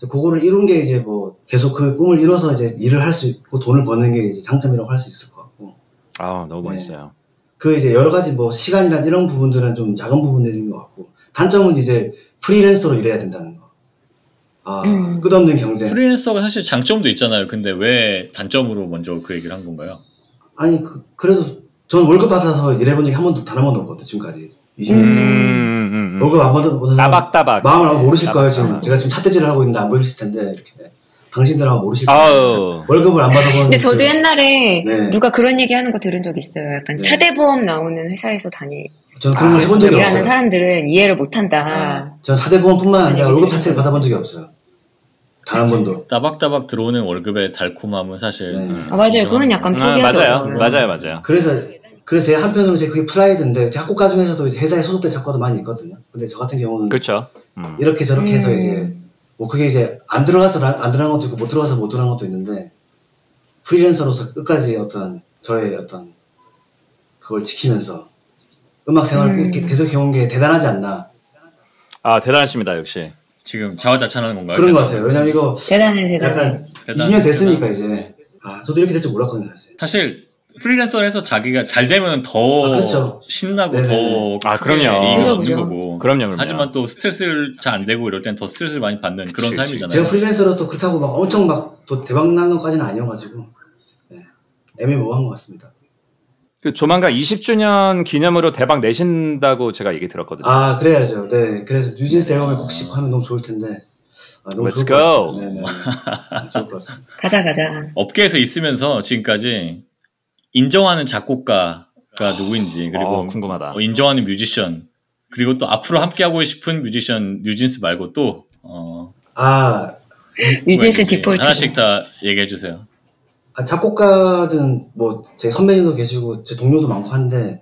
그거를 이룬 게 이제 뭐 계속 그 꿈을 이뤄서 이제 일을 할 수 있고 돈을 버는 게 이제 장점이라고 할 수 있을 것 같고. 아 너무 멋있어요. 네. 그 이제 여러 가지 뭐 시간이나 이런 부분들은 좀 작은 부분들인 것 같고 단점은 이제 프리랜서로 일해야 된다는 거. 아 음. 끝없는 경쟁. 프리랜서가 사실 장점도 있잖아요. 근데 왜 단점으로 먼저 그 얘기를 한 건가요? 아니 그, 그래도 전 월급 받아서 일해본 적이 한 번도 단 한 번도 없거든요 지금까지. 이십 년 동안. 음, 음, 음. 월급 안 받아서 따박따박. 마음을 아마 모르실 따박. 거예요 지금. 제가 지금 삿대질을 하고 있는데 안 보이실 텐데 이렇게. 당신들 아마 모르실 거예요. 월급을 안 받아보는. 근데 저도 그... 옛날에 네. 누가 그런 얘기 하는 거 들은 적 있어요. 약간 네. 사대보험 나오는 회사에 다니. 저는 그런 걸 아, 해본 적이 없어요. 일하는 사람들은 이해를 못한다. 저는 사대보험뿐만 아니라 월급 자체를 받아본 적이 없어요. 단 한 번도. 따박따박 들어오는 월급의 달콤함은 사실. 네. 아, 맞아요. 그건 약간 포기하죠. 아, 맞아요. 맞아요. 맞아요. 그래서 그래서 제 한편으로 이제 그게 프라이드인데 작곡가 중에서도 이제 회사에 소속된 작곡가도 많이 있거든요. 근데 저 같은 경우는 그렇죠. 음. 이렇게 저렇게 해서 음. 이제. 뭐 그게 이제 안 들어가서 안 들어간 것도 있고 못 들어가서 못 들어간 것도 있는데 프리랜서로서 끝까지 어떤 저의 어떤 그걸 지키면서 음악 생활을 음. 계속 해온 게 대단하지 않나. 아 대단하십니다 역시. 지금 자화자찬하는 건가요? 그런 것 같아요. 왜냐면 이거 대단해, 대단해. 약간 대단해, 이 년 됐으니까 대단해. 이제 아 저도 이렇게 될 줄 몰랐거든요 사실. 사실 프리랜서를 해서 자기가 잘 되면 더 아, 그렇죠. 신나고 네네. 더 아, 그럼요. 이익이 없는 거고. 그럼요, 그럼요. 하지만 또 스트레스를 잘 안 되고 이럴 땐 더 스트레스를 많이 받는 그치, 그런 삶이잖아요. 제가 프리랜서로 또 그렇다고 막 엄청 막 또 대박 난 것까지는 아니어가지고 네. 애매모호한 것 같습니다. 그 조만간 이십 주년 기념으로 대박 내신다고 제가 얘기 들었거든요. 아 그래야죠. 네. 그래서 뉴진스 앨범에 곡씩 하면 너무 좋을 텐데. 아, 너무 Let's 좋을 go. 네네. 좋을 것 같습니다. 가자 가자. 업계에서 있으면서 지금까지. 인정하는 작곡가가 어... 누구인지 그리고 어, 궁금하다. 인정하는 뮤지션 그리고 또 앞으로 함께하고 싶은 뮤지션 뉴진스 말고 또 어... 아 뉴진스 디폴트 하나씩 다 얘기해 주세요. 아, 작곡가든 뭐 제 선배님도 계시고 제 동료도 많고 한데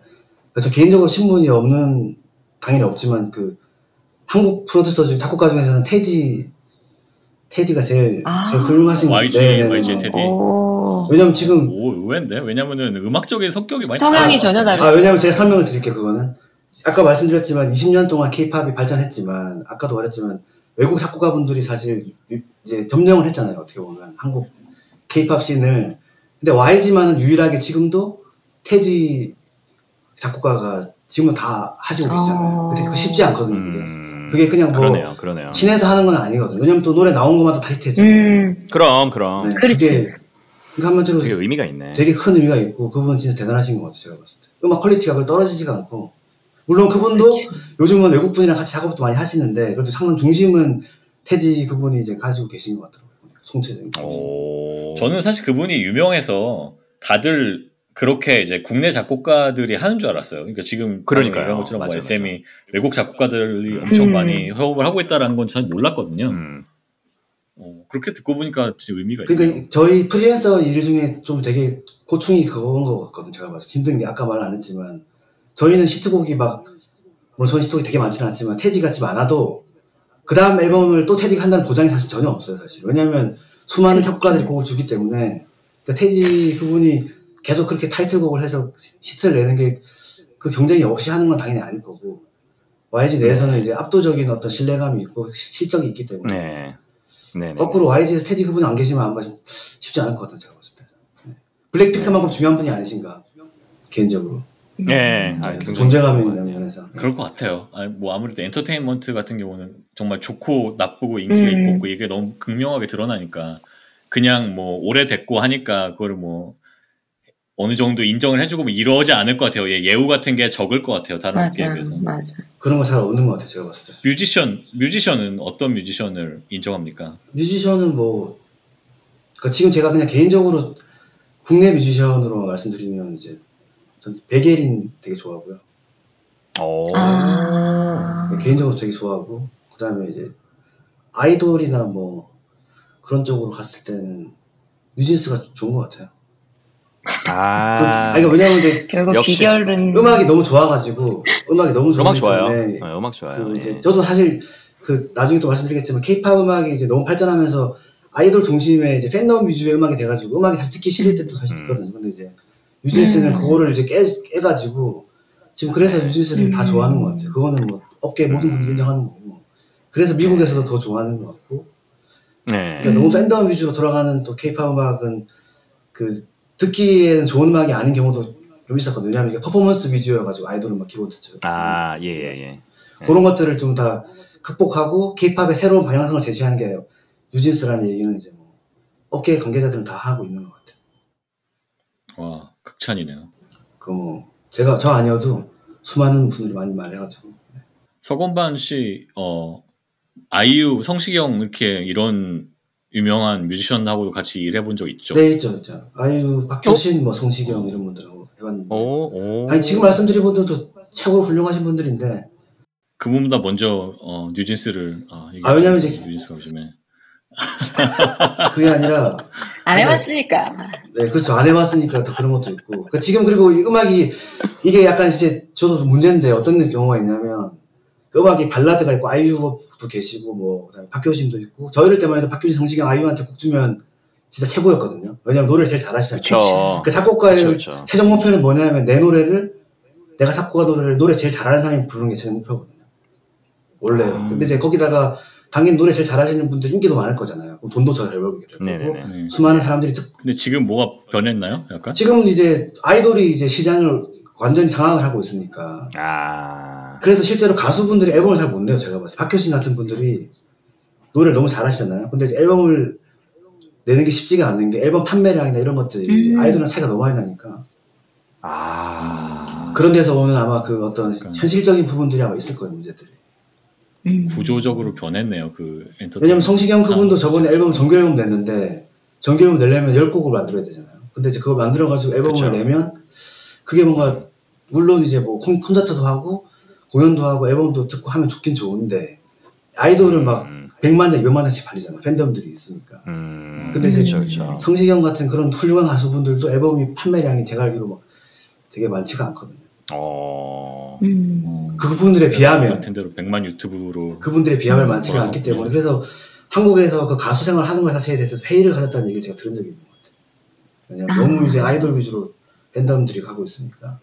저 개인적으로 신분이 없는 당연히 없지만 그 한국 프로듀서 중 작곡가 중에서는 테디 테디가 제일 아~ 제일 훌륭하신 와이지 네네네. 와이지 테디. 왜냐면 지금 오 의외인데 왜냐면은 음악적인 성격이 많이 성향이 아, 전혀 다르죠. 아 왜냐면 제가 설명을 드릴게요 그거는 아까 말씀드렸지만 이십 년 동안 케이팝이 발전했지만 아까도 말했지만 외국 작곡가분들이 사실 이제 점령을 했잖아요 어떻게 보면 한국 케이팝 씬을 근데 와이지만은 유일하게 지금도 테디 작곡가가 지금은 다 하시고 계시잖아요. 근데 그거 쉽지 않거든요. 그게. 음... 그게 그냥 뭐 그러네요, 그러네요. 친해서 하는 건 아니거든요. 왜냐면 또 노래 나온 것마다 다 히트죠. 음, 그럼 그럼. 네, 그렇지. 그게 한마디로 되게 의미가 있네. 되게 큰 의미가 있고 그분 진짜 대단하신 것 같아요. 제가 봤을 때. 음악 퀄리티가 그걸 떨어지지가 않고 물론 그분도 그렇지. 요즘은 외국 분이랑 같이 작업도 많이 하시는데 그래도 상당 중심은 테디 그분이 이제 가지고 계신 것 같더라고요. 총체적인. 오. 저는 사실 그분이 유명해서 다들. 그렇게 이제 국내 작곡가들이 하는 줄 알았어요. 그러니까 지금 그러니까요. 이런 것처럼 맞아요, 에스엠이 맞아요. 외국 작곡가들이 음. 엄청 많이 협업을 하고 있다는 건 전 몰랐거든요. 음. 어, 그렇게 듣고 보니까 진짜 의미가 있어요. 그러니까 있네요. 저희 프리랜서 일 중에 좀 되게 고충이 그건 것 같거든요. 제가 봤을 때 힘든 게 아까 말을 안 했지만 저희는 히트곡이 막 물론 저희 히트곡이 되게 많지는 않지만 테디같이 많아도 그 다음 앨범을 또 테디가 한다는 보장이 사실 전혀 없어요. 사실 왜냐하면 수많은 작곡가들이 곡을 주기 때문에 그러니까 테디 그분이 계속 그렇게 타이틀곡을 해서 히트를 내는 게 그 경쟁이 없이 하는 건 당연히 아닐 거고 와이지 내에서는 네. 이제 압도적인 어떤 신뢰감이 있고 실적이 있기 때문에 네. 네, 네. 거꾸로 와이지에서 테디 그분이 안 계시면 안 봐서 쉽지 않을 것 같아요 제가 봤을 때 네. 블랙핑크만큼 중요한 분이 아니신가 개인적으로 네, 네. 네. 존재감이 있는 면에서 그럴 것 같아요. 아니, 뭐 아무래도 엔터테인먼트 같은 경우는 정말 좋고 나쁘고 인기가 음. 있고 이게 너무 극명하게 드러나니까 그냥 뭐 오래됐고 하니까 그거를 뭐 어느 정도 인정을 해주고 뭐 이러지 않을 것 같아요. 예우 같은 게 적을 것 같아요. 다른 맞아, 업계에 비해서. 맞아. 그런 거 잘 없는 것 같아요. 제가 봤을 때. 뮤지션, 뮤지션은 어떤 뮤지션을 인정합니까? 뮤지션은 뭐 그러니까 지금 제가 그냥 개인적으로 국내 뮤지션으로 말씀드리면 이제 전 백예린 되게 좋아하고요. 아~ 네, 개인적으로 되게 좋아하고, 그 다음에 이제 아이돌이나 뭐 그런 쪽으로 갔을 때는 뉴진스가 좋은 것 같아요. 아, 그, 아니, 왜냐면 이제 결국 비결은 음악이 너무 좋아가지고 음악이 너무 좋아요. 음악 좋아요. 네, 음악 좋아요. 그 이제 저도 사실 그 나중에 또 말씀드리겠지만 K-팝 음악이 이제 너무 발전하면서 아이돌 중심의 이제 팬덤 위주의 음악이 돼가지고 음악이 사실 듣기 싫을 때도 사실 있거든요. 음. 근데 이제 뉴진스는 음. 그거를 이제 깨 깨가지고 지금 그래서 뉴진스를 음. 다 좋아하는 것 같아요. 그거는 뭐 업계 모든 분들이 인정하는 거고, 그래서 미국에서도 더 좋아하는 것 같고. 네. 그러니까 너무 팬덤 위주로 돌아가는 또 K-팝 음악은 그 듣기에는 좋은 음악이 아닌 경우도 좀 있었거든요. 왜냐하면 이게 퍼포먼스 위주여가지고 아이돌 음악 기본 자체가. 아, 예, 예, 예. 그런 것들을 좀 다 극복하고 K-팝의 새로운 방향성을 제시하는 게 뉴진스라는 얘기는 이제 뭐 업계 관계자들은 다 하고 있는 것 같아요. 와, 극찬이네요. 그 뭐 제가 저 아니어도 수많은 분들이 많이 말해가지고. 네. 서건반 씨, 어 아이유, 성시경 이렇게 이런 유명한 뮤지션하고도 같이 일해본 적 있죠? 네, 있죠, 있죠. 아이유, 박효신, 어? 뭐 성시경 이런 분들하고 해봤는데. 오, 오. 아니 지금 말씀드린 분들도 최고로 훌륭하신 분들인데. 그분보다 먼저 어, 뉴진스를. 어, 아, 왜냐면 이제 뉴진스가 요즘에. 그게 아니라 안 해봤으니까. 네, 그렇죠. 안 해봤으니까 더 그런 것도 있고. 그러니까 지금 그리고 음악이 이게 약간 이제 저도 문제인데 어떤 경우가 있냐면 그 음악이 발라드가 있고 아이유도 계시고 뭐 그다음에 박효신도 있고, 저 이럴 때만 해도 박효신, 성시경, 아이유한테 곡 주면 진짜 최고였거든요. 왜냐면 노래를 제일 잘하시잖아요. 그렇죠. 그 작곡가의 그렇죠, 그렇죠. 최종 목표는 뭐냐면 내 노래를 내가 작곡가 노래를 노래 제일 잘하는 사람이 부르는 게 최종 목표거든요. 원래. 음. 근데 이제 거기다가 당연히 노래 제일 잘하시는 분들 인기도 많을 거잖아요. 그럼 돈도 더 잘 벌게 될 거고. 네네네. 수많은 사람들이 듣고. 근데 지금 뭐가 변했나요? 약간? 지금 이제 아이돌이 이제 시장을 완전히 장악을 하고 있으니까. 아. 그래서 실제로 가수분들이 앨범을 잘 못 내요, 제가 봤을 때. 박효신 같은 분들이 노래를 너무 잘하시잖아요. 근데 이제 앨범을 내는 게 쉽지가 않은 게 앨범 판매량이나 이런 것들이 음. 아이돌이랑 차이가 너무 많이 나니까. 아. 그런 데서 보면 아마 그 어떤 그러니까. 현실적인 부분들이 아마 있을 거예요, 문제들이. 음. 구조적으로 변했네요, 그 엔터. 왜냐면 성시경 그분도 저번에 앨범 정규 앨범 냈는데 정규 앨범 내려면 열 곡을 만들어야 되잖아요. 근데 이제 그걸 만들어가지고 앨범을 그쵸. 내면 그게 뭔가 물론 이제 뭐 콘서트도 하고 공연도 하고 앨범도 듣고 하면 좋긴 좋은데 아이돌은 막 음. 백만 장, 몇만 장씩 팔리잖아. 팬덤들이 있으니까. 음. 근데 이제 그쵸, 그쵸. 성시경 같은 그런 훌륭한 가수분들도 앨범이 판매량이 제가 알기로 막 되게 많지가 않거든요. 어. 음. 그분들에 비하면 텐데로 백만 유튜브로 그분들에 비하면 많지가 않기 네. 때문에 그래서 한국에서 그 가수 생활 하는 것 자체에 대해서 회의를 가졌다는 얘기를 제가 들은 적이 있는 것 같아요. 왜냐면 아. 너무 이제 아이돌 위주로 팬덤들이 가고 있으니까.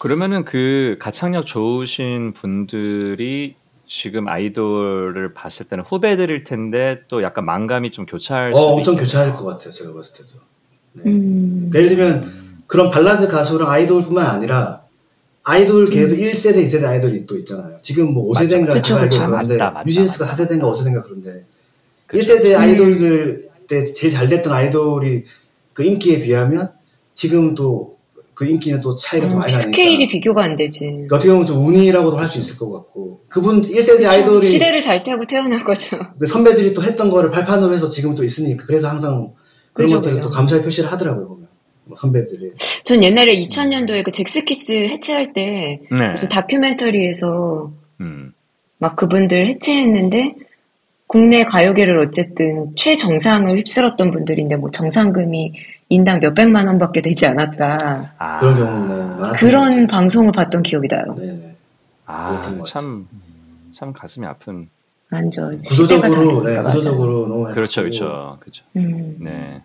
그러면은 그 가창력 좋으신 분들이 지금 아이돌을 봤을 때는 후배들일 텐데 또 약간 만감이 좀 교차할. 어, 엄청 있겠죠. 교차할 것 같아요. 제가 봤을 때도. 네. 음. 예를 들면. 그런 발라드 가수랑 아이돌뿐만 아니라 아이돌 걔도 음. 일 세대, 이 세대 아이돌이 또 있잖아요. 지금 뭐 오 세대인가 제가 알고 그런데 뉴진스가 사 세대인가 오 세대인가 그런데 그쵸. 일 세대 아이돌들 때 제일 잘 됐던 아이돌이 그 인기에 비하면 지금 또 그 인기는 또 차이가 음, 또 많이 나니까 스케일이 비교가 안 되지. 그러니까 어떻게 보면 좀 운이라고도 할 수 있을 것 같고 그분 일 세대 아이돌이 시대를 잘 타고 태어난 거죠. 선배들이 또 했던 거를 발판으로 해서 지금 또 있으니까 그래서 항상 그런 그쵸, 것들을 그쵸. 또 감사의 표시를 하더라고요. 보면. 선배들이. 전 옛날에 이천 년도에 그 잭스키스 해체할 때 네. 무슨 다큐멘터리에서 음. 막 그분들 해체했는데 국내 가요계를 어쨌든 최정상을 휩쓸었던 분들인데 뭐 정상금이 인당 몇 백만 원밖에 되지 않았다. 아. 그런 경우는 그런 방송을 봤던 기억이 나요. 네네. 아, 참, 참 가슴이 아픈. 완전 구조적으로, 네, 구조적으로 너무. 그렇죠, 그렇죠, 그렇죠. 음. 네.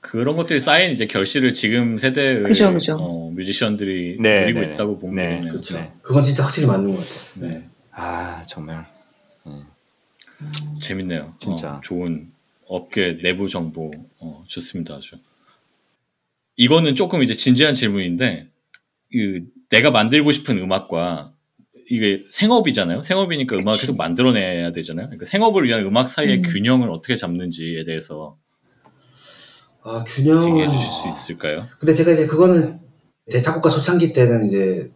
그런 것들이 쌓인 이제 결실을 지금 세대의 그죠, 그죠. 어, 뮤지션들이 네, 누리고 네, 있다고 보면 네, 되겠네요. 그렇죠. 네. 그건 진짜 확실히 맞는 것 같아요. 네. 아 정말 네. 재밌네요. 진짜 어, 좋은 업계 내부 정보 어, 좋습니다. 아주 이거는 조금 이제 진지한 질문인데 그 내가 만들고 싶은 음악과 이게 생업이잖아요. 생업이니까 음악을 계속 만들어내야 되잖아요. 그러니까 생업을 위한 음악 사이의 음. 균형을 어떻게 잡는지에 대해서. 아, 균형. 얘기해 주실 수 있을까요? 근데 제가 이제 그거는 작곡가 초창기 때는 이제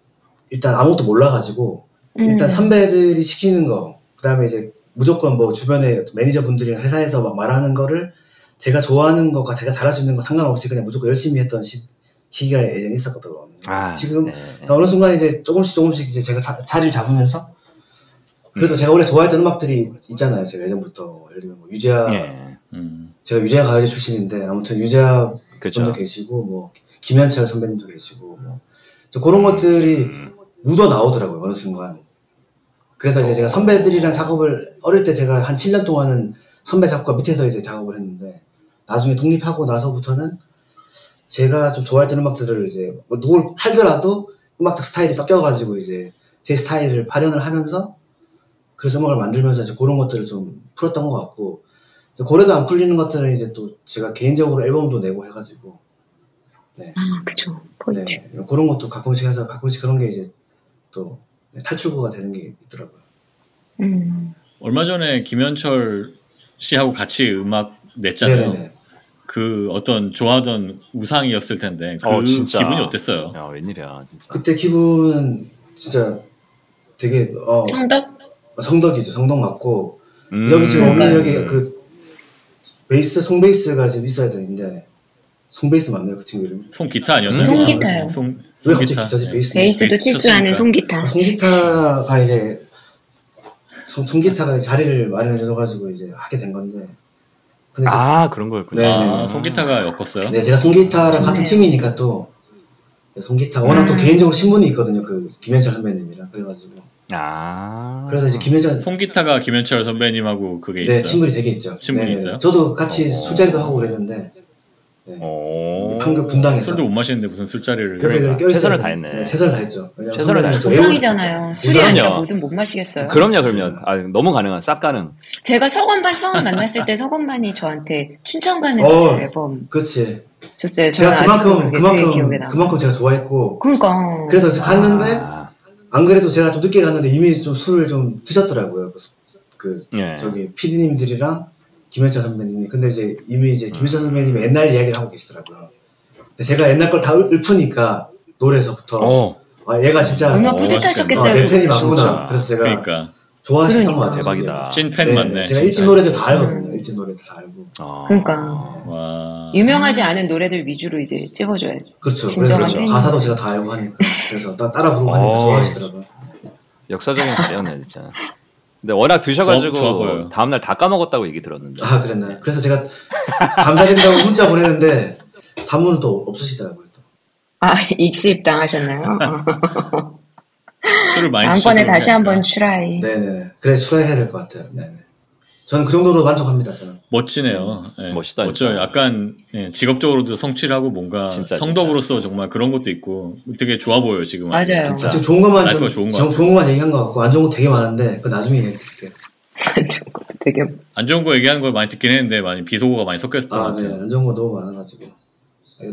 일단 아무것도 몰라가지고 음. 일단 선배들이 시키는 거, 그 다음에 이제 무조건 뭐 주변에 매니저분들이나 회사에서 막 말하는 거를 제가 좋아하는 것과 제가 잘할 수 있는 거 상관없이 그냥 무조건 열심히 했던 시, 시기가 예전에 있었거든요. 아, 지금 네. 어느 순간 이제 조금씩 조금씩 이제 제가 자, 자리를 잡으면서 그래도 음. 제가 원래 좋아했던 음악들이 있잖아요. 제가 예전부터 예를 들면 뭐 유재하, 예. 음. 제가 유재하 가요제 출신인데 아무튼 유재하 그렇죠. 분도 계시고 뭐 김현철 선배님도 계시고 뭐 그런 것들이 음. 묻어 나오더라고요 어느 순간. 그래서 이제 제가 선배들이랑 작업을 어릴 때 제가 한 칠 년 동안은 선배 작업과 밑에서 이제 작업을 했는데 나중에 독립하고 나서부터는 제가 좀 좋아했던 음악들을 이제 뭐 누굴 팔더라도 음악적 스타일이 섞여가지고 이제 제 스타일을 발현을 하면서 그래서 음악을 만들면서 이제 그런 것들을 좀 풀었던 것 같고 고려도 안 풀리는 것들은 이제 또 제가 개인적으로 앨범도 내고 해가지고 네. 아 그죠 포인트 네. 그런 것도 가끔씩 해서 가끔씩 그런 게 이제 또 탈출구가 되는 게 있더라고요. 음. 얼마 전에 김현철 씨하고 같이 음악 냈잖아요. 네네네. 그 어떤 좋아하던 우상이었을 텐데 그 어, 기분이 어땠어요? 야, 웬일이야 진짜. 그때 기분은 진짜 되게 어, 성덕? 성덕이죠. 성덕 맞고 음. 여기 지금 없는 여기 그 베이스 송베이스가 지금 있어야 되는데 송베이스 맞나요 그 친구 이름? 송기타 아니었어요? 송기타요. 송, 왜 갑자기 기타지? 네. 베이스 베이스도 칠주하는 송기타. 송기타가 이제 송, 송기타가 자리를 마련해줘가지고 이제 하게 된 건데. 근데 아 제, 그런 거였구나. 네네. 아, 송기타가 엮었어요? 네, 제가 송기타랑 네. 같은 팀이니까 또 송기타 워낙 음. 또 개인적으로 신분이 있거든요. 그 김현철 선배님이랑 그래가지고. 아. 그래서 이제 김현철 송기타가 김현철 선배님하고 그게 있어요? 네, 친분이 되게 있죠. 친분이 네네. 있어요? 저도 같이 오. 술자리도 하고 그랬는데. 네. 오. 판교 분당에서 술도 못 마시는데 무슨 술자리를 그러니까. 최선을 다했네. 네, 최선을 다했죠. 최선을 다했죠. 우상이잖아요. 술이 아니라 뭐든 못 마시겠어요. 그럼요, 그럼요. 아, 너무 가능한 쌉 가능. 제가 서건반 처음 만났을 때 서건반이 저한테 춘천 가는 어, 앨범. 그렇지. 줬어요. 제가 그만큼 그만큼 그만큼 제가 좋아했고. 그러니까. 그래서 아. 갔는데 안 그래도 제가 좀 늦게 갔는데 이미 좀 술을 좀 드셨더라고요. 그래서 그 예. 저기 피디님들이랑. 김현철 선배님이 근데 이제 이미 이제 김현철 선배님이 옛날 이야기를 하고 계시더라고요. 근데 제가 옛날 걸 다 읊으니까 노래에서부터 어. 아 얘가 진짜 얼마나 뿌듯하셨겠어요. 아, 내 팬이 맞구나. 그래서 제가 그러니까. 좋아하시던 그러니까. 것 같아요. 대박이다. 찐팬 맞네. 제가 일집 노래들 다 알거든요. 일집 노래들 다 알고. 아. 그러니까 와. 유명하지 않은 노래들 위주로 이제 찍어줘야지. 그렇죠. 그래서 가사도 제가 다 알고 하니까 그래서 따라 부르고 하니까 어. 좋아하시더라고요. 역사적인 자리였네 진짜. 근데 워낙 드셔가지고 좋아, 다음날 다 까먹었다고 얘기 들었는데. 아 그랬나요? 그래서 제가 감사드린다고 문자 보내는데 답문은 또 없으시더라고요. 또. 아 익수입당하셨나요? 술을 많이 안건에 다시 한번 추라이. 네네. 그래 추라이 해야 될 것 같아요. 네네. 저는 그 정도로 만족합니다. 저는. 멋지네요. 네. 네. 멋있다. 멋져요. 약간 네. 직업적으로도 성취를 하고 뭔가 진짜, 성덕으로서 진짜. 정말 그런 것도 있고 되게 좋아 보여요 지금. 맞아요. 아, 지금 좋은 것만 좀, 좋은, 것 좋은 것만 얘기한 것 같고 안 좋은 거 되게 많은데 그건 나중에 얘기 드릴게요. 안 좋은 것도 되게 안 좋은 거 얘기하는 걸 많이 듣긴 했는데 많이 비속어가 많이 섞였던 아, 것 같아요. 네. 안 좋은 거 너무 많아가지고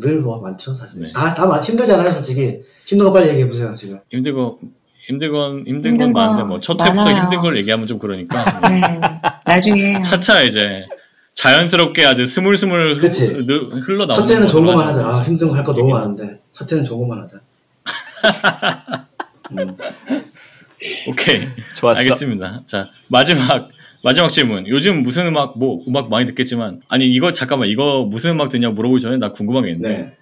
늘 뭐 많죠 사실. 네. 다, 다 힘들잖아요 솔직히. 힘든 거 빨리 얘기해 보세요 지금. 힘든 거. 힘든 건 힘든, 힘든 건 많은데 뭐 첫 회부터 힘든 걸 얘기하면 좀 그러니까 네, 나중에 차차 이제 자연스럽게 아주 스물스물 흘러 나오는 첫 회는 좋은 것만 하자. 하자. 아, 힘든 거 할 거 너무 많은데 첫 회는 좋은 것만 하자. 음. 오케이 좋았어. 알겠습니다. 자 마지막 마지막 질문. 요즘 무슨 음악 뭐 음악 많이 듣겠지만 아니 이거 잠깐만 이거 무슨 음악 듣냐고 물어보기 전에 나 궁금한 게 있는데. 네.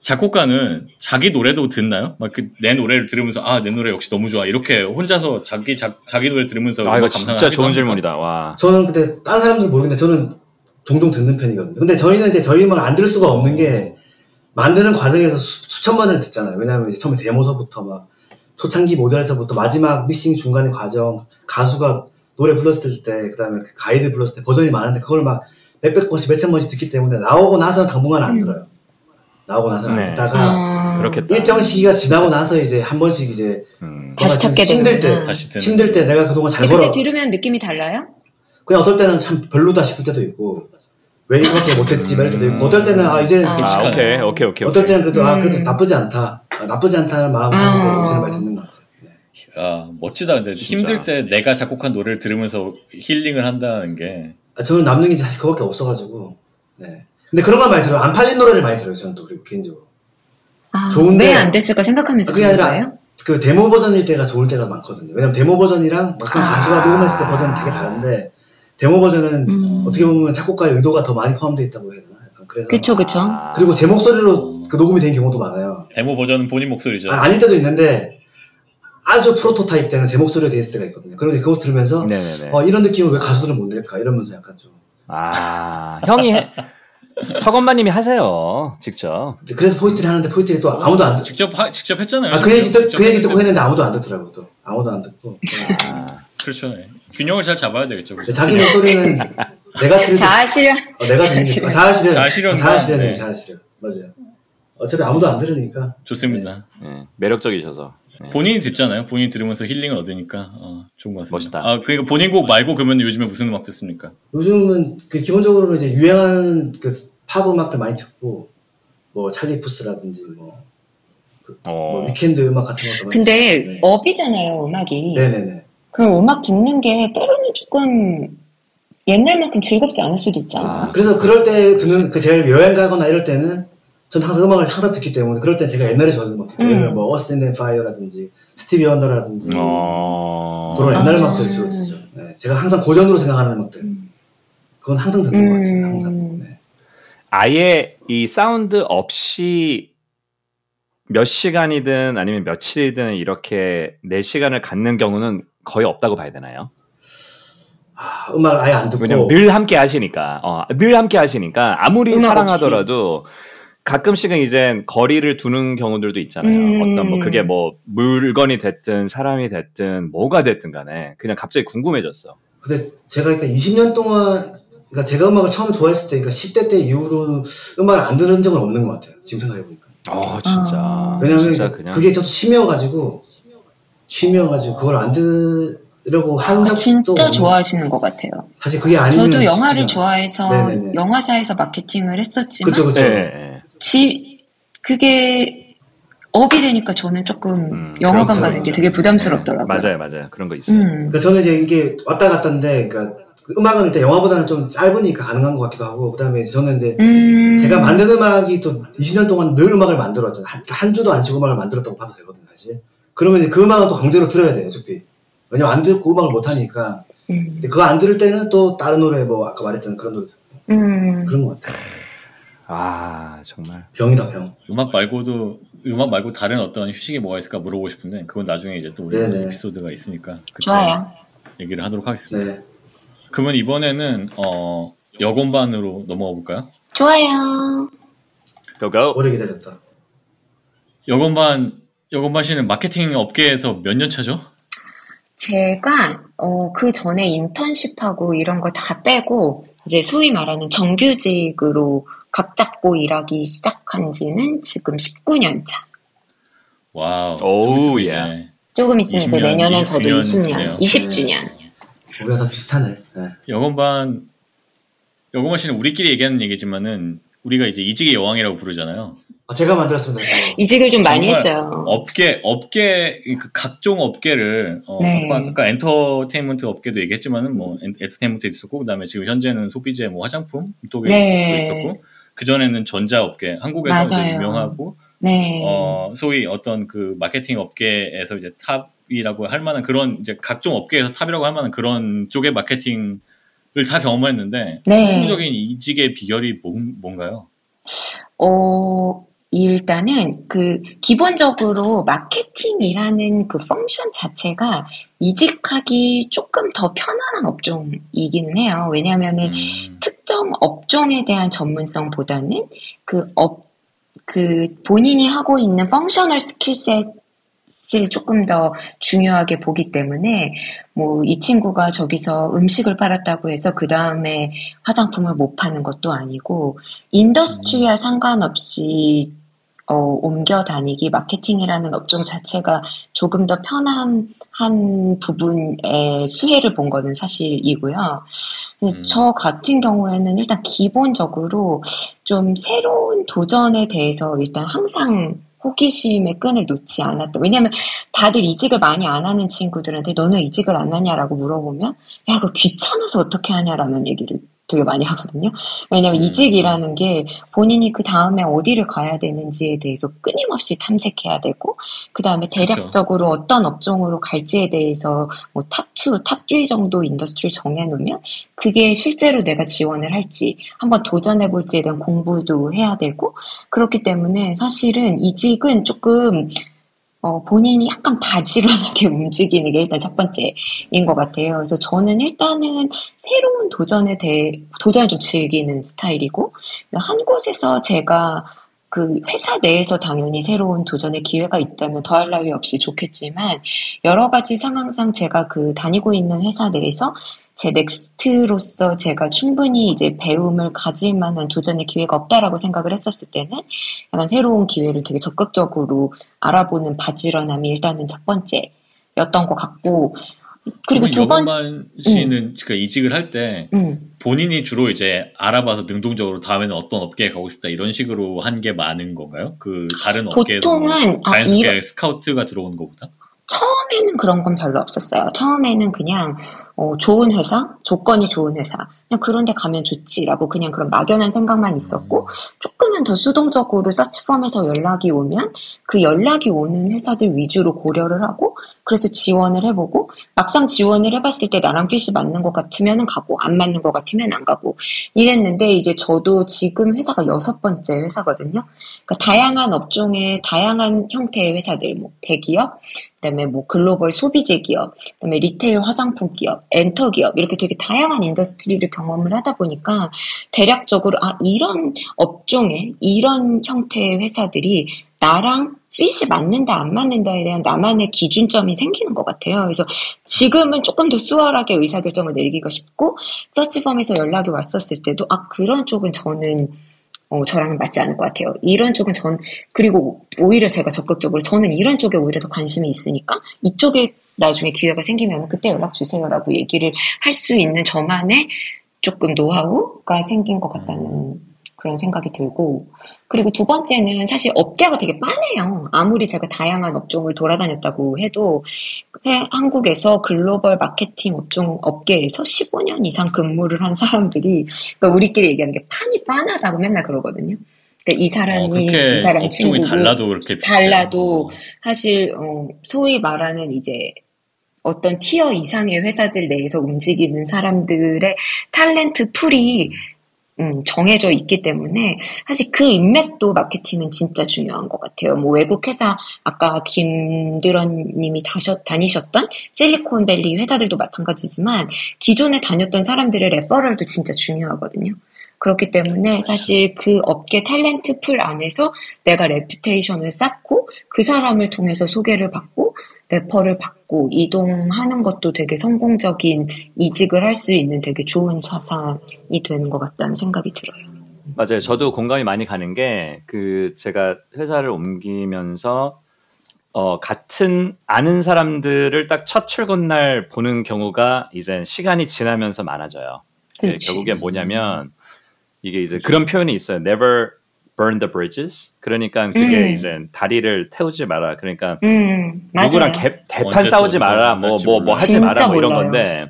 작곡가는 자기 노래도 듣나요? 막 그 내 노래를 들으면서 아 내 노래 역시 너무 좋아 이렇게 혼자서 자기 자, 자기 노래 들으면서 아 이거 진짜 좋은 질문이다. 와. 저는 근데 다른 사람들은 모르겠는데 저는 종종 듣는 편이거든요. 근데 저희는 이제 저희 음악을 안 들을 수가 없는 게 만드는 과정에서 수, 수천만을 듣잖아요. 왜냐하면 이제 처음에 데모서부터 막 초창기 모델서부터 마지막 믹싱 중간의 과정 가수가 노래 불렀을 때 그다음에 그 가이드 불렀을 때 버전이 많은데 그걸 막 몇백 번씩 몇천 번씩 듣기 때문에 나오고 나서는 당분간 안 들어요. 나오고 나서 네. 안 듣다가 음. 일정 시기가 지나고 나서 이제 한 번씩 이제 음. 다시 찾게 힘들 때 다시 힘들 때 내가 그동안 잘 걸어 들으면 느낌이 달라요? 그냥 어떨 때는 참 별로다 싶을 때도 있고 왜 이렇게 못했지 이럴 때도 있고 어떨 때는 아 이제 아, 아, 오케이 오케이 오케이 어떨 때는 그래도 음. 아 그래도 나쁘지 않다 아, 나쁘지 않다는 마음으로 아. 음식을 많이 듣는 것 같아요. 네. 아 멋지다. 근데 진짜. 힘들 때 내가 작곡한 노래를 들으면서 힐링을 한다는 게 아, 저는 남는 게 사실 그거밖에 없어가지고 네. 근데 그런 걸 많이 들어요. 안 팔린 노래를 많이 들어요. 저는 또 그리고 개인적으로. 아, 좋은데 왜 안 됐을까 생각하면서 그게 아니라 그 데모 버전일 때가 좋을 때가 많거든요. 왜냐면 데모 버전이랑 막상 가수가 녹음했을 때 버전은 되게 다른데 데모 버전은 음. 어떻게 보면 작곡가의 의도가 더 많이 포함되어 있다고 해야 되나? 약간 그래서 그쵸, 그쵸. 아. 그리고 제 목소리로 그 녹음이 된 경우도 많아요. 데모 버전은 본인 목소리죠. 아, 아닐 때도 있는데 아주 프로토타입 때는 제 목소리로 되어 있을 때가 있거든요. 그런데 그것 들으면서 어, 이런 느낌을 왜 가수들은 못 낼까? 이러면서 약간 좀. 아, 형이. 해... 서건반님이 하세요. 직접. 그래서 포인트를 하는데 포인트에 또 아무도 안 듣. 직접 하, 직접 했잖아요. 아, 그 얘기 듣, 그 얘기 듣고 했는데 아무도 안 듣더라고 또. 아무도 안 듣고. 아, 그렇죠. 균형을 잘 잡아야 되겠죠. 그렇죠? 자기 목소리는 내가 들을 때 자아실현. 어, 내가 듣는 게 자아실현. 자아실현. 자아실현. 자아실현. 맞아요. 어차피 아무도 안 들으니까. 좋습니다. 네. 네. 매력적이셔서. 네. 본인이 듣잖아요. 본인이 들으면서 힐링을 얻으니까 어, 좋은 것 같습니다. 멋있다. 아, 그러니까 본인 곡 말고 그러면 요즘에 무슨 음악 듣습니까? 요즘은 그 기본적으로 이제 유행하는 그 팝 음악도 많이 듣고 뭐 찰리 푸스라든지 뭐, 그, 어. 뭐 위켄드 음악 같은 것도 많이 근데 듣고. 근데 업이잖아요, 음악이. 네네네. 그럼 음악 듣는 게 때로는 조금 옛날만큼 즐겁지 않을 수도 있잖아요. 아. 그래서 그럴 때 듣는 그 제일 여행 가거나 이럴 때는. 전 항상 음악을 항상 듣기 때문에 그럴 때 제가 옛날에 좋아하는 것 같아요. 음. 예를 들면 뭐 어스틴 앤 파이어라든지 스티비 원더라든지 아~ 그런 옛날 음악들을 주로 듣죠. 네. 제가 항상 고전으로 생각하는 음악들 그건 항상 듣는 음. 것 같아요. 항상. 네. 아예 이 사운드 없이 몇 시간이든 아니면 며칠이든 이렇게 내 시간을 갖는 경우는 거의 없다고 봐야 되나요? 아, 음악을 아예 안 듣고 늘 함께 하시니까 어, 늘 함께 하시니까 아무리 사랑하더라도 없이. 가끔씩은 이제 거리를 두는 경우들도 있잖아요. 음. 어떤 뭐 그게 뭐 물건이 됐든 사람이 됐든 뭐가 됐든 간에 그냥 갑자기 궁금해졌어. 근데 제가 그러니까 이십 년 동안 그러니까 제가 음악을 처음 좋아했을 때 그러니까 십 대 때 이후로 음악을 안 들은 적은 없는 것 같아요. 지금 생각해보니까. 아 진짜. 아. 왜냐면 진짜 그냥... 그게 저도 심해가지고 심해가지고 그걸 안 들으려고 하는 작도 진짜 좋아하시는 것 같아요. 사실 그게 아니면 저도 영화를 쉽지만. 좋아해서 네네네. 영화사에서 마케팅을 했었지만 그쵸 그쵸. 네. 지, 그게 업이 되니까 저는 조금 음, 영화관 가는 게 되게 부담스럽더라고요. 맞아요, 맞아요. 그런 거 있어요. 음. 그러니까 저는 이제 이게 왔다 갔다인데, 그러니까 음악은 일단 영화보다는 좀 짧으니까 가능한 것 같기도 하고, 그 다음에 저는 이제 음. 제가 만든 음악이 또 이십 년 동안 늘 음악을 만들었잖아요. 한, 한 주도 안 쉬고 음악을 만들었다고 봐도 되거든요, 사실. 그러면 이제 그 음악은 또 강제로 들어야 돼요, 어차피. 왜냐면 안 듣고 음악을 못 하니까. 음. 근데 그거 안 들을 때는 또 다른 노래, 뭐 아까 말했던 그런 노래 듣고. 음. 그런 것 같아요. 아 정말 병이다 병. 음악 말고도 음악 말고 다른 어떤 휴식이 뭐가 있을까 물어보고 싶은데 그건 나중에 이제 또 우리 에피소드가 있으니까 그때 좋아요. 얘기를 하도록 하겠습니다. 네. 그러면 이번에는 어, 여건반으로 넘어가 볼까요? 좋아요. 고고. 오래 기다렸다. 여건반 여건반 씨는 마케팅 업계에서 몇 년 차죠? 제가 어, 그 전에 인턴십하고 이런 거 다 빼고 이제 소위 말하는 정규직으로 각 잡고 일하기 시작한 지는 지금 십구 년 차. 와우. 오우, 예. 조금 있으면 이제 내년엔 저도 이십 년, 이십 주년. 우리가 다 비슷하네. 네. 여건반, 여건반 씨는 우리끼리 얘기하는 얘기지만은 우리가 이제 이직의 여왕이라고 부르잖아요. 아, 제가 만들었습니다. 이직을 좀 많이 했어요. 업계, 업계, 그 각종 업계를, 어, 네. 아까, 아까 엔터테인먼트 업계도 얘기했지만은 뭐 엔터테인먼트에 있었고, 그 다음에 지금 현재는 소비재, 뭐 화장품 쪽에도 네. 있었고, 그전에는 전자업계, 한국에서 유명하고, 네. 어, 소위 어떤 그 마케팅 업계에서 이제 탑이라고 할 만한 그런, 이제 각종 업계에서 탑이라고 할 만한 그런 쪽의 마케팅을 다 경험했는데, 네. 성공적인 이직의 비결이 뭔, 뭔가요? 어, 일단은 그, 기본적으로 마케팅이라는 그 펑션 자체가 이직하기 조금 더 편안한 업종이기는 해요. 왜냐면은 음. 특정 업종에 대한 전문성보다는 그 업, 그 본인이 하고 있는 펑셔널 스킬셋을 조금 더 중요하게 보기 때문에 뭐 이 친구가 저기서 음식을 팔았다고 해서 그 다음에 화장품을 못 파는 것도 아니고 인더스트리와 음. 상관없이 어, 옮겨 다니기 마케팅이라는 업종 자체가 조금 더 편한 한 부분의 수혜를 본 거는 사실이고요. 음. 저 같은 경우에는 일단 기본적으로 좀 새로운 도전에 대해서 일단 항상 호기심의 끈을 놓지 않았다. 왜냐하면 다들 이직을 많이 안 하는 친구들한테 너는 이직을 안 하냐라고 물어보면 야, 그거 귀찮아서 어떻게 하냐라는 얘기를 되게 많이 하거든요. 왜냐하면 음. 이직이라는 게 본인이 그 다음에 어디를 가야 되는지에 대해서 끊임없이 탐색해야 되고, 그 다음에 대략적으로 그렇죠. 어떤 업종으로 갈지에 대해서 뭐 탑이, 탑삼 정도 인더스트리를 정해놓으면 그게 실제로 내가 지원을 할지 한번 도전해볼지에 대한 공부도 해야 되고, 그렇기 때문에 사실은 이직은 조금 어, 본인이 약간 바지런하게 움직이는 게 일단 첫 번째인 것 같아요. 그래서 저는 일단은 새로운 도전에 대해, 도전을 좀 즐기는 스타일이고, 한 곳에서 제가 그 회사 내에서 당연히 새로운 도전의 기회가 있다면 더할 나위 없이 좋겠지만, 여러 가지 상황상 제가 그 다니고 있는 회사 내에서 제 넥스트로서 제가 충분히 이제 배움을 가질 만한 도전의 기회가 없다라고 생각을 했었을 때는 약간 새로운 기회를 되게 적극적으로 알아보는 바지런함이 일단은 첫 번째였던 것 같고, 그리고 두 번. 여건반 씨는 음. 그러니까 이직을 할 때 음. 본인이 주로 이제 알아봐서 능동적으로 다음에는 어떤 업계에 가고 싶다 이런 식으로 한 게 많은 건가요? 그 다른 업계에서 보통은 자연스럽게 아, 이런... 스카우트가 들어오는 것보다? 처음에는 그런 건 별로 없었어요. 처음에는 그냥 어, 좋은 회사, 조건이 좋은 회사, 그냥 그런 데 가면 좋지라고 그냥 그런 막연한 생각만 있었고, 조금은 더 수동적으로 서치펌에서 연락이 오면 그 연락이 오는 회사들 위주로 고려를 하고, 그래서 지원을 해보고, 막상 지원을 해봤을 때 나랑 핏이 맞는 것 같으면 가고, 안 맞는 것 같으면 안 가고 이랬는데, 이제 저도 지금 회사가 여섯 번째 회사거든요. 그러니까 다양한 업종의 다양한 형태의 회사들, 뭐 대기업, 그다음에 뭐 글로벌 소비재 기업, 그다음에 리테일 화장품 기업, 엔터 기업, 이렇게 되게 다양한 인더스트리를 경험을 하다 보니까 대략적으로 아 이런 업종의 이런 형태의 회사들이 나랑 핏이 맞는다 안 맞는다에 대한 나만의 기준점이 생기는 것 같아요. 그래서 지금은 조금 더 수월하게 의사결정을 내리기가 쉽고, 서치펌에서 연락이 왔었을 때도 아 그런 쪽은 저는 어, 저랑은 맞지 않을 것 같아요. 이런 쪽은 전, 그리고 오히려 제가 적극적으로, 저는 이런 쪽에 오히려 더 관심이 있으니까 이쪽에 나중에 기회가 생기면 그때 연락 주세요라고 얘기를 할 수 있는 저만의 조금 노하우가 생긴 것 같다는 그런 생각이 들고, 그리고 두 번째는 사실 업계가 되게 빠네요. 아무리 제가 다양한 업종을 돌아다녔다고 해도 한국에서 글로벌 마케팅 업종 업계에서 십오 년 이상 근무를 한 사람들이, 그러니까 우리끼리 얘기하는 게 판이 빠나다고 맨날 그러거든요. 그러니까 이 사람이, 어, 이 사람 친구고 달라도, 그렇게 달라도 사실 어, 소위 말하는 이제 어떤 티어 이상의 회사들 내에서 움직이는 사람들의 탤런트 풀이 음, 정해져 있기 때문에 사실 그 인맥도 마케팅은 진짜 중요한 것 같아요. 뭐 외국 회사, 아까 김드럼 님이 다셨, 다니셨던 실리콘밸리 회사들도 마찬가지지만 기존에 다녔던 사람들의 레퍼럴도 진짜 중요하거든요. 그렇기 때문에 사실 그 업계 탤런트 풀 안에서 내가 레퓨테이션을 쌓고, 그 사람을 통해서 소개를 받고 레퍼를 받고 이동하는 것도 되게 성공적인 이직을 할 수 있는 되게 좋은 자산이 되는 것 같다는 생각이 들어요. 맞아요. 저도 공감이 많이 가는 게, 그 제가 회사를 옮기면서 어, 같은 아는 사람들을 딱 첫 출근 날 보는 경우가 이제 시간이 지나면서 많아져요. 결국에 뭐냐면 이게 이제 그런 표현이 있어요. Never burn the bridges. 그러니까 그게 음. 이제 다리를 태우지 마라. 그러니까 음, 누구랑 개, 개판 싸우지 마라. 뭐, 뭐, 뭐 하지 마라. 뭐 이런 몰라요. 건데.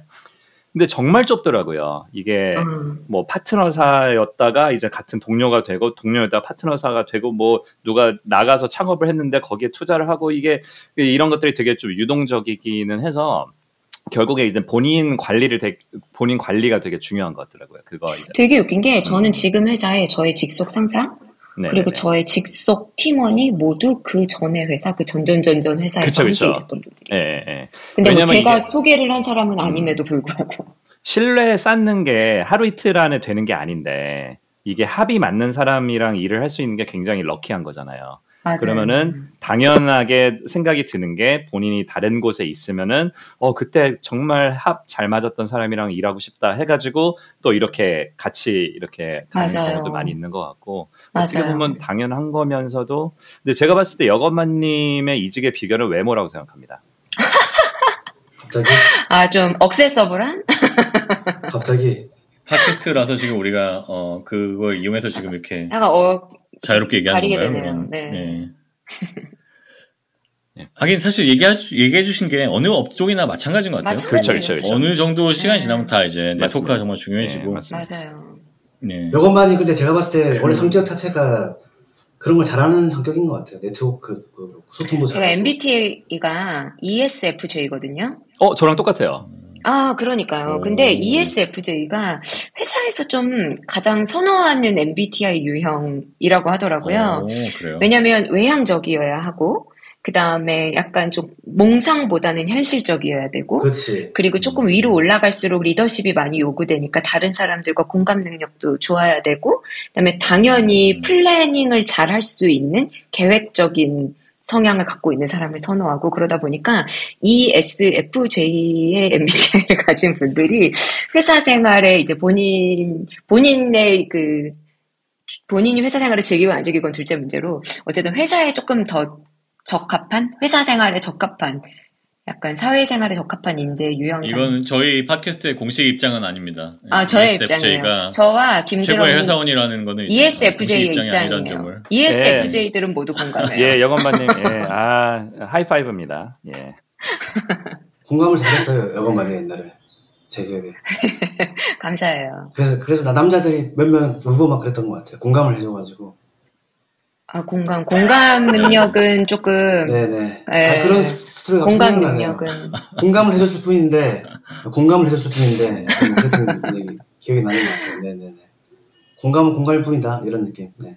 근데 정말 좁더라고요. 이게 음. 뭐 파트너사였다가 이제 같은 동료가 되고, 동료였다가 파트너사가 되고, 뭐 누가 나가서 창업을 했는데 거기에 투자를 하고, 이게 이런 것들이 되게 좀 유동적이기는 해서 결국에 이제 본인 관리를 되게, 본인 관리가 되게 중요한 것 같더라고요. 그거 이제. 되게 웃긴 게, 저는 지금 회사에 저의 직속 상사, 네네네. 그리고 저의 직속 팀원이 모두 그 전에 회사, 그 전전전전 회사에서 함께 일했던 분들이에요. 예, 예. 근데 뭐 제가 이게... 소개를 한 사람은 아님에도 불구하고. 신뢰 쌓는 게 하루 이틀 안에 되는 게 아닌데, 이게 합이 맞는 사람이랑 일을 할 수 있는 게 굉장히 럭키한 거잖아요. 맞아요. 그러면은 당연하게 생각이 드는 게, 본인이 다른 곳에 있으면은 어 그때 정말 합 잘 맞았던 사람이랑 일하고 싶다 해가지고 또 이렇게 같이 이렇게 가는 경우도 많이 있는 것 같고, 맞아요. 어떻게 보면 당연한 거면서도, 근데 제가 봤을 때 여건만님의 이직의 비결은 외모라고 생각합니다. 갑자기? 아, 좀 억세서블한? 갑자기? 팟캐스트라서 지금 우리가 어 그걸 이용해서 지금 이렇게 약간 어. 자유롭게 얘기하는 건가요? 되네요. 네. 네. 하긴 사실 얘기하, 얘기해 주신 게 어느 업종이나 마찬가지인 것 같아요. 그렇죠, 그렇죠, 그렇죠. 어느 정도 시간이 지나면 다 이제 네트워크가 정말 중요해지고. 네, 맞아요. 네. 여건반이 근데 제가 봤을 때 원래 성격 자체가 그런 걸 잘하는 성격인 것 같아요. 네트워크 소통도 잘. 제가 엠비티아이가 이에스에프제이거든요. 어, 저랑 똑같아요. 아, 그러니까요. 오. 근데 이에스에프제이가 회사에서 좀 가장 선호하는 엠비티아이 유형이라고 하더라고요. 오, 그래요? 왜냐면 외향적이어야 하고, 그 다음에 약간 좀 몽상보다는 현실적이어야 되고, 그치. 그리고 조금 위로 올라갈수록 리더십이 많이 요구되니까 다른 사람들과 공감 능력도 좋아야 되고, 그 다음에 당연히 음. 플래닝을 잘 할 수 있는 계획적인 성향을 갖고 있는 사람을 선호하고, 그러다 보니까 이에스에프제이의 엠비티아이를 가진 분들이 회사 생활에 이제 본인, 본인의 그, 본인이 회사 생활을 즐기고 안 즐기건 둘째 문제로, 어쨌든 회사에 조금 더 적합한, 회사 생활에 적합한, 약간 사회생활에 적합한 인재 유형. 이건 저희 팟캐스트의 공식 입장은 아닙니다. 아, 저의 입장이에요. 저와 김드럼 최고의 회사원이라는 거는 이에스에프제이의 입장이에요. 이에스에프제이들은 예. 모두 공감해요. 예, 여건반님, 예, 아 하이파이브입니다. 예. 공감을 잘했어요, 여건반님 옛날에 제 기억에. 감사해요. 그래서 그래서 나 남자들이 몇몇 울고 막 그랬던 것 같아요. 공감을 해줘가지고. 아, 공감, 공감 능력은 조금. 네네. 네. 아, 그런 스토리가 공감 능력은. 공감을 해줬을 뿐인데, 공감을 해줬을 뿐인데, 약간 그랬던 얘기, 기억이 나는 것 같아요. 네네네. 공감은 공감일 뿐이다, 이런 느낌. 네.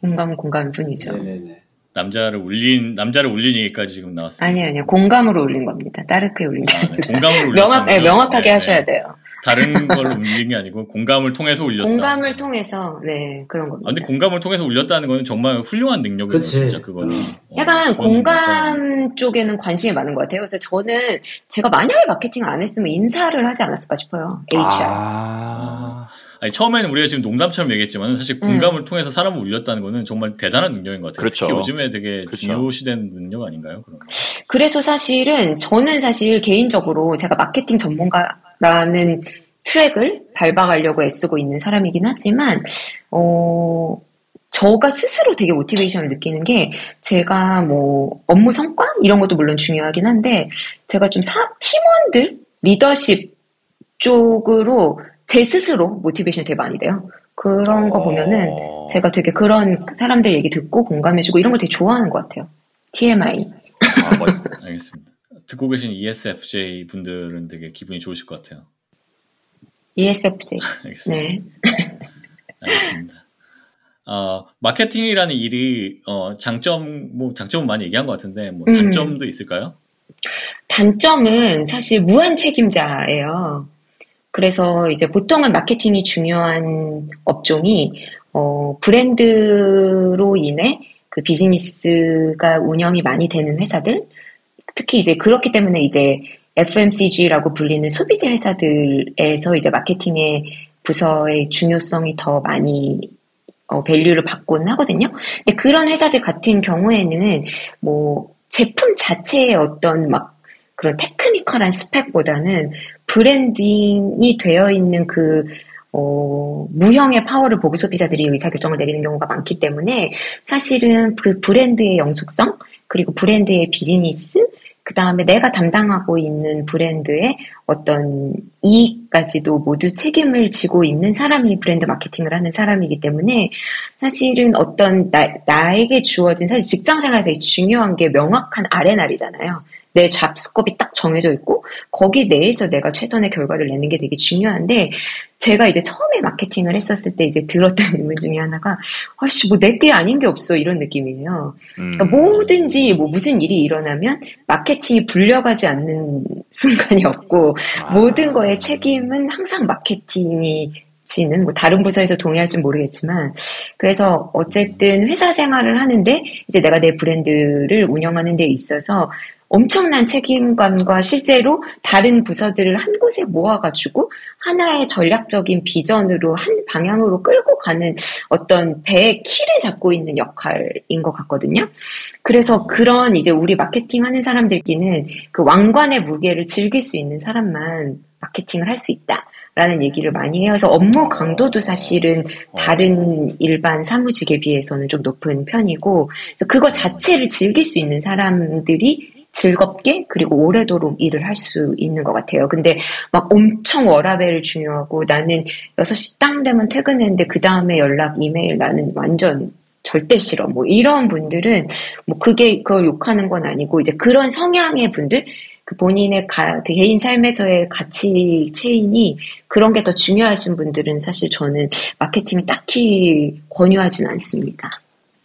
공감은 공감일 뿐이죠. 네네네. 남자를 울린, 남자를 울린 얘기까지 지금 나왔습니다. 아니요, 아니요. 공감으로 울린 겁니다. 따르게 울린 게 아니라. 아, 네. 공감으로 울린 명확, 네, 명확하게 네, 하셔야 네. 돼요. 다른 걸로 움직인 게 아니고 공감을 통해서 울렸다. 공감을 통해서 네 그런 겁니다. 아, 근데 공감을 통해서 울렸다는 거는 정말 훌륭한 능력이에요. 진짜 그거는. 어, 약간 공감 쪽에는 관심이 많은 것 같아요. 그래서 저는 제가 만약에 마케팅을 안 했으면 인사를 하지 않았을까 싶어요. 에이치아르. 아... 아니, 처음에는 우리가 지금 농담처럼 얘기했지만 사실 공감을 음. 통해서 사람을 울렸다는 거는 정말 대단한 능력인 것 같아요. 그렇죠. 특히 요즘에 되게 그렇죠. 중요시된 능력 아닌가요? 그런 거. 그래서 사실은 저는 사실 개인적으로 제가 마케팅 전문가라는 트랙을 밟아가려고 애쓰고 있는 사람이긴 하지만 어, 저가 스스로 되게 모티베이션을 느끼는 게 제가 뭐 업무 성과 이런 것도 물론 중요하긴 한데 제가 좀 사, 팀원들 리더십 쪽으로 제 스스로 모티베이션이 되게 많이 돼요. 그런 거 보면은 제가 되게 그런 사람들 얘기 듣고 공감해주고 이런 걸 되게 좋아하는 것 같아요. 티엠아이. 아, 멋있다. 알겠습니다. 듣고 계신 이에스에프제이 분들은 되게 기분이 좋으실 것 같아요. 이에스에프제이. 알겠습니다. 네. 알겠습니다. 어, 마케팅이라는 일이 어, 장점, 뭐 장점은 많이 얘기한 것 같은데 뭐 단점도 음. 있을까요? 단점은 사실 무한 책임자예요. 그래서 이제 보통은 마케팅이 중요한 업종이 어, 브랜드로 인해 그 비즈니스가 운영이 많이 되는 회사들, 특히 이제 그렇기 때문에 이제 에프엠씨지라고 불리는 소비재 회사들에서 이제 마케팅의 부서의 중요성이 더 많이 어, 밸류를 받곤 하거든요. 근데 그런 회사들 같은 경우에는 뭐 제품 자체의 어떤 막 그런 테크니컬한 스펙보다는 브랜딩이 되어 있는 그 어, 무형의 파워를 보고 소비자들이 의사결정을 내리는 경우가 많기 때문에 사실은 그 브랜드의 영속성, 그리고 브랜드의 비즈니스, 그 다음에 내가 담당하고 있는 브랜드의 어떤 이익까지도 모두 책임을 지고 있는 사람이 브랜드 마케팅을 하는 사람이기 때문에 사실은 어떤 나, 나에게 주어진 사실 직장생활에서 중요한 게 명확한 알앤알이잖아요. 내 잡스컵이 딱 정해져 있고 거기 내에서 내가 최선의 결과를 내는 게 되게 중요한데 제가 이제 처음에 마케팅을 했었을 때 이제 들었던 의문 중에 하나가 아씨 뭐 내 게 아닌 게 없어 이런 느낌이에요. 음. 그러니까 뭐든지 뭐 무슨 일이 일어나면 마케팅이 불려가지 않는 순간이 없고 아. 모든 거에 책임은 항상 마케팅이 지는 뭐 다른 부서에서 동의할진 모르겠지만 그래서 어쨌든 회사 생활을 하는데 이제 내가 내 브랜드를 운영하는 데 있어서 엄청난 책임감과 실제로 다른 부서들을 한 곳에 모아가지고 하나의 전략적인 비전으로 한 방향으로 끌고 가는 어떤 배의 키를 잡고 있는 역할인 것 같거든요. 그래서 그런 이제 우리 마케팅 하는 사람들끼리는 그 왕관의 무게를 즐길 수 있는 사람만 마케팅을 할 수 있다. 라는 얘기를 많이 해요. 그래서 업무 강도도 사실은 다른 일반 사무직에 비해서는 좀 높은 편이고, 그래서 그거 자체를 즐길 수 있는 사람들이 즐겁게 그리고 오래도록 일을 할 수 있는 것 같아요. 근데 막 엄청 워라밸을 중요하고, 나는 여섯 시 딱 되면 퇴근했는데 그 다음에 연락, 이메일 나는 완전 절대 싫어, 뭐 이런 분들은 뭐 그게 그걸 욕하는 건 아니고, 이제 그런 성향의 분들, 그 본인의 가, 그 개인 삶에서의 가치 체인이 그런 게 더 중요하신 분들은 사실 저는 마케팅을 딱히 권유하진 않습니다.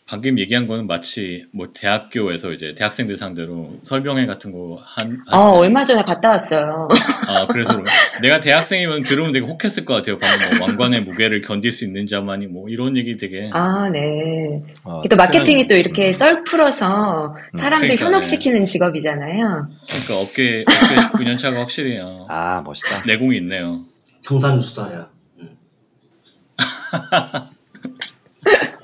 방금 얘기한 거는 마치 뭐 대학교에서 이제 대학생들 상대로 설명회 같은 거 한. 한 어, 얼마 전에 갔다 왔어요. 아, 그래서 내가 대학생이면 들으면 되게 혹했을 것 같아요. 방금 뭐 왕관의 무게를 견딜 수 있는 자만이 뭐 이런 얘기 되게. 아, 네. 아, 또 마케팅이 편하게, 또 이렇게 음. 썰 풀어서 사람들 음, 그러니까, 현혹시키는 네. 직업이잖아요. 그러니까 업계, 업계 구 년 차가 확실히. 어, 아, 멋있다. 내공이 있네요. 청산수다야.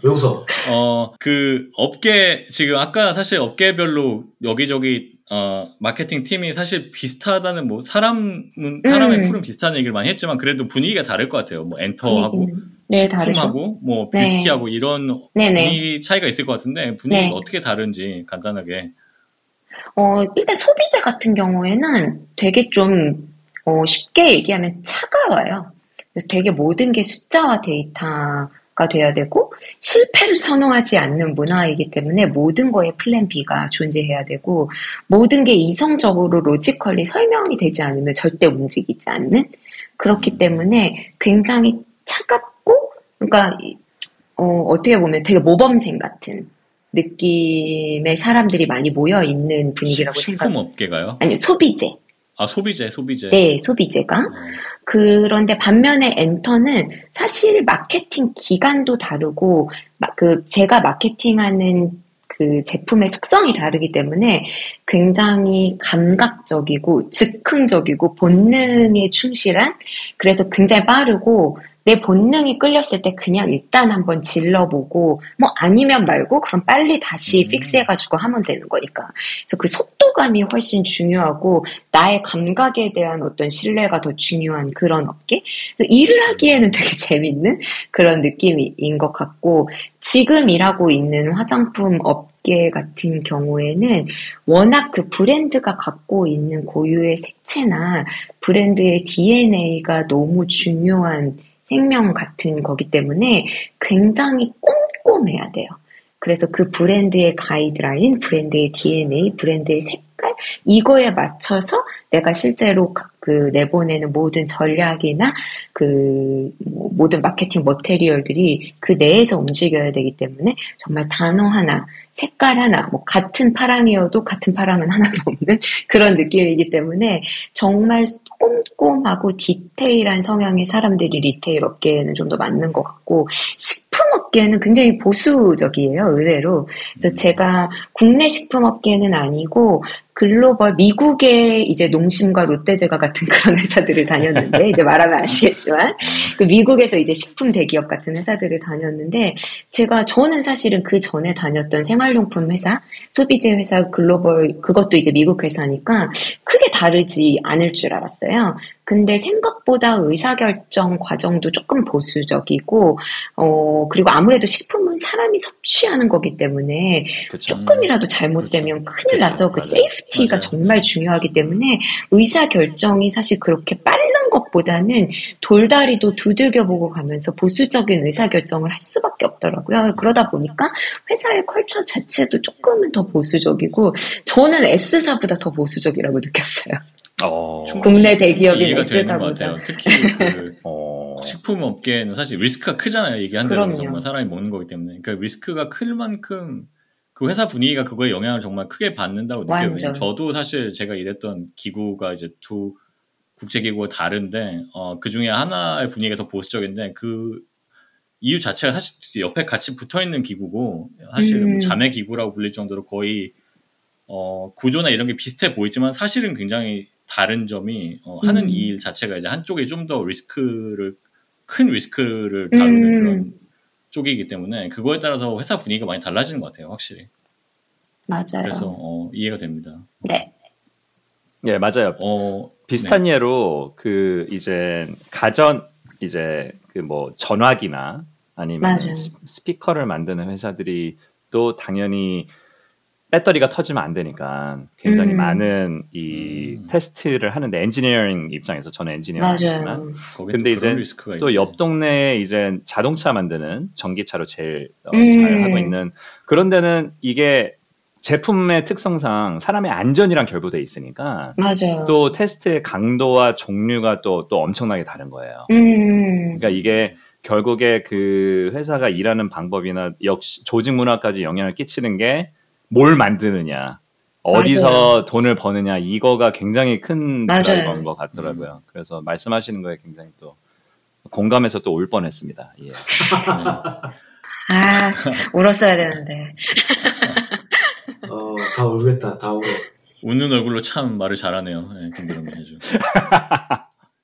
왜 웃어? 어, 그, 업계, 지금 아까 사실 업계별로 여기저기, 어, 마케팅 팀이 사실 비슷하다는, 뭐, 사람은, 사람의 음. 풀은 비슷한 얘기를 많이 했지만, 그래도 분위기가 다를 것 같아요. 뭐, 엔터하고, 네, 식품하고, 뭐, 뷰티하고, 네. 이런 네, 분위기 네. 차이가 있을 것 같은데, 분위기가 네. 어떻게 다른지 간단하게. 어, 일단 소비자 같은 경우에는 되게 좀, 어, 쉽게 얘기하면 차가워요. 되게 모든 게 숫자와 데이터, 가 돼야 되고, 실패를 선호하지 않는 문화이기 때문에 모든 거에 플랜 B가 존재해야 되고, 모든 게 이성적으로 로지컬리 설명이 되지 않으면 절대 움직이지 않는, 그렇기 때문에 굉장히 차갑고, 그러니까 어, 어떻게 보면 되게 모범생 같은 느낌의 사람들이 많이 모여 있는 분위기라고 생각해요. 식품업계가요? 아니요, 소비재. 아, 소비재, 소비재. 네, 소비재가. 음. 그런데 반면에 엔터는 사실 마케팅 기간도 다르고, 그, 제가 마케팅하는 그 제품의 속성이 다르기 때문에 굉장히 감각적이고, 즉흥적이고, 본능에 충실한, 그래서 굉장히 빠르고, 내 본능이 끌렸을 때 그냥 일단 한번 질러보고, 뭐 아니면 말고, 그럼 빨리 다시 음. 픽스해가지고 하면 되는 거니까. 그래서 그 속도감이 훨씬 중요하고, 나의 감각에 대한 어떤 신뢰가 더 중요한 그런 업계? 그래서 일을 하기에는 되게 재밌는 그런 느낌인 것 같고, 지금 일하고 있는 화장품 업계 같은 경우에는 워낙 그 브랜드가 갖고 있는 고유의 색채나 브랜드의 디엔에이가 너무 중요한 생명 같은 거기 때문에 굉장히 꼼꼼해야 돼요. 그래서 그 브랜드의 가이드라인, 브랜드의 디엔에이, 브랜드의 색깔, 이거에 맞춰서 내가 실제로 그 내보내는 모든 전략이나 그 모든 마케팅 머테리얼들이 그 내에서 움직여야 되기 때문에 정말 단어 하나, 색깔 하나, 뭐 같은 파랑이어도 같은 파랑은 하나도 없는 그런 느낌이기 때문에 정말 꼼꼼하고 디테일한 성향의 사람들이 리테일 업계에는 좀 더 맞는 것 같고, 식품업계는 굉장히 보수적이에요, 의외로. 그래서 제가 국내 식품업계는 아니고 글로벌 미국의 이제 농심과 롯데제과 같은 그런 회사들을 다녔는데, 이제 말하면 아시겠지만 그 미국에서 이제 식품 대기업 같은 회사들을 다녔는데, 제가 저는 사실은 그 전에 다녔던 생활용품 회사, 소비재 회사, 글로벌, 그것도 이제 미국 회사니까 크게 다르지 않을 줄 알았어요. 근데 생각보다 의사결정 과정도 조금 보수적이고, 어, 그리고 아무래도 식품은 사람이 섭취하는 거기 때문에 그쵸. 조금이라도 잘못되면 그쵸. 큰일 나서 그쵸. 그 세이프티가 맞아요. 정말 중요하기 때문에 의사결정이 사실 그렇게 빠른 것보다는 돌다리도 두들겨보고 가면서 보수적인 의사결정을 할 수밖에 없더라고요. 그러다 보니까 회사의 컬처 자체도 조금은 더 보수적이고, 저는 S사보다 더 보수적이라고 느꼈어요. 어, 국내 대기업인 S사보다. 특히 그 어... 식품 업계는 사실 리스크가 크잖아요. 얘기한 대로 정말 사람이 먹는 거기 때문에. 그러니까 리스크가 클 만큼 그 회사 분위기가 그거에 영향을 정말 크게 받는다고 느껴요. 저도 사실 제가 일했던 기구가 이제 두 국제기구가 다른데, 어, 그 중에 하나의 분위기가 더 보수적인데, 그 이유 자체가 사실 옆에 같이 붙어있는 기구고, 사실 음. 자매 기구라고 불릴 정도로 거의 어, 구조나 이런 게 비슷해 보이지만 사실은 굉장히 다른 점이, 어, 하는 음. 일 자체가 이제 한쪽이 좀 더 리스크를, 큰 리스크를 다루는 음. 그런 쪽이기 때문에 그거에 따라서 회사 분위기가 많이 달라지는 것 같아요, 확실히. 맞아요. 그래서, 어, 이해가 됩니다. 네. 예, 맞아요. 어, 비슷한 네. 예로 그 이제 가전 이제 그 뭐 전화기나 아니면 스, 스피커를 만드는 회사들이 또 당연히 배터리가 터지면 안 되니까 굉장히 음. 많은 이 음. 테스트를 하는데 엔지니어링 입장에서 저는 엔지니어링이지만 근데 이제 또 옆 동네에 이제 자동차 만드는 전기차로 제일 어, 음. 잘 하고 있는 그런 데는 이게 제품의 특성상 사람의 안전이랑 결부돼 있으니까 맞아요. 또 테스트의 강도와 종류가 또, 또 엄청나게 다른 거예요. 음. 그러니까 이게 결국에 그 회사가 일하는 방법이나 역시 조직 문화까지 영향을 끼치는 게 뭘 만드느냐, 어디서 맞아요. 돈을 버느냐, 이거가 굉장히 큰 드라이버인 것 같더라고요. 음. 그래서 말씀하시는 거에 굉장히 또 공감해서 또 울 뻔했습니다. 예. 아, 울었어야 되는데. 어, 다 울겠다, 다 울어. 웃는 얼굴로 참 말을 잘하네요. 네, 김드럼이 해줘.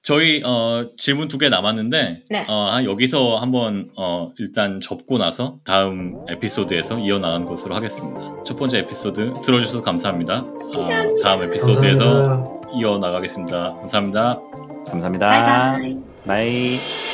저희 어, 질문 두 개 남았는데 네. 어, 여기서 한번 어, 일단 접고 나서 다음 에피소드에서 이어나간 것으로 하겠습니다. 첫 번째 에피소드 들어주셔서 감사합니다. 감사합니다. 어, 다음 에피소드에서 감사합니다. 이어나가겠습니다. 감사합니다. 감사합니다. 바이바이. 바이.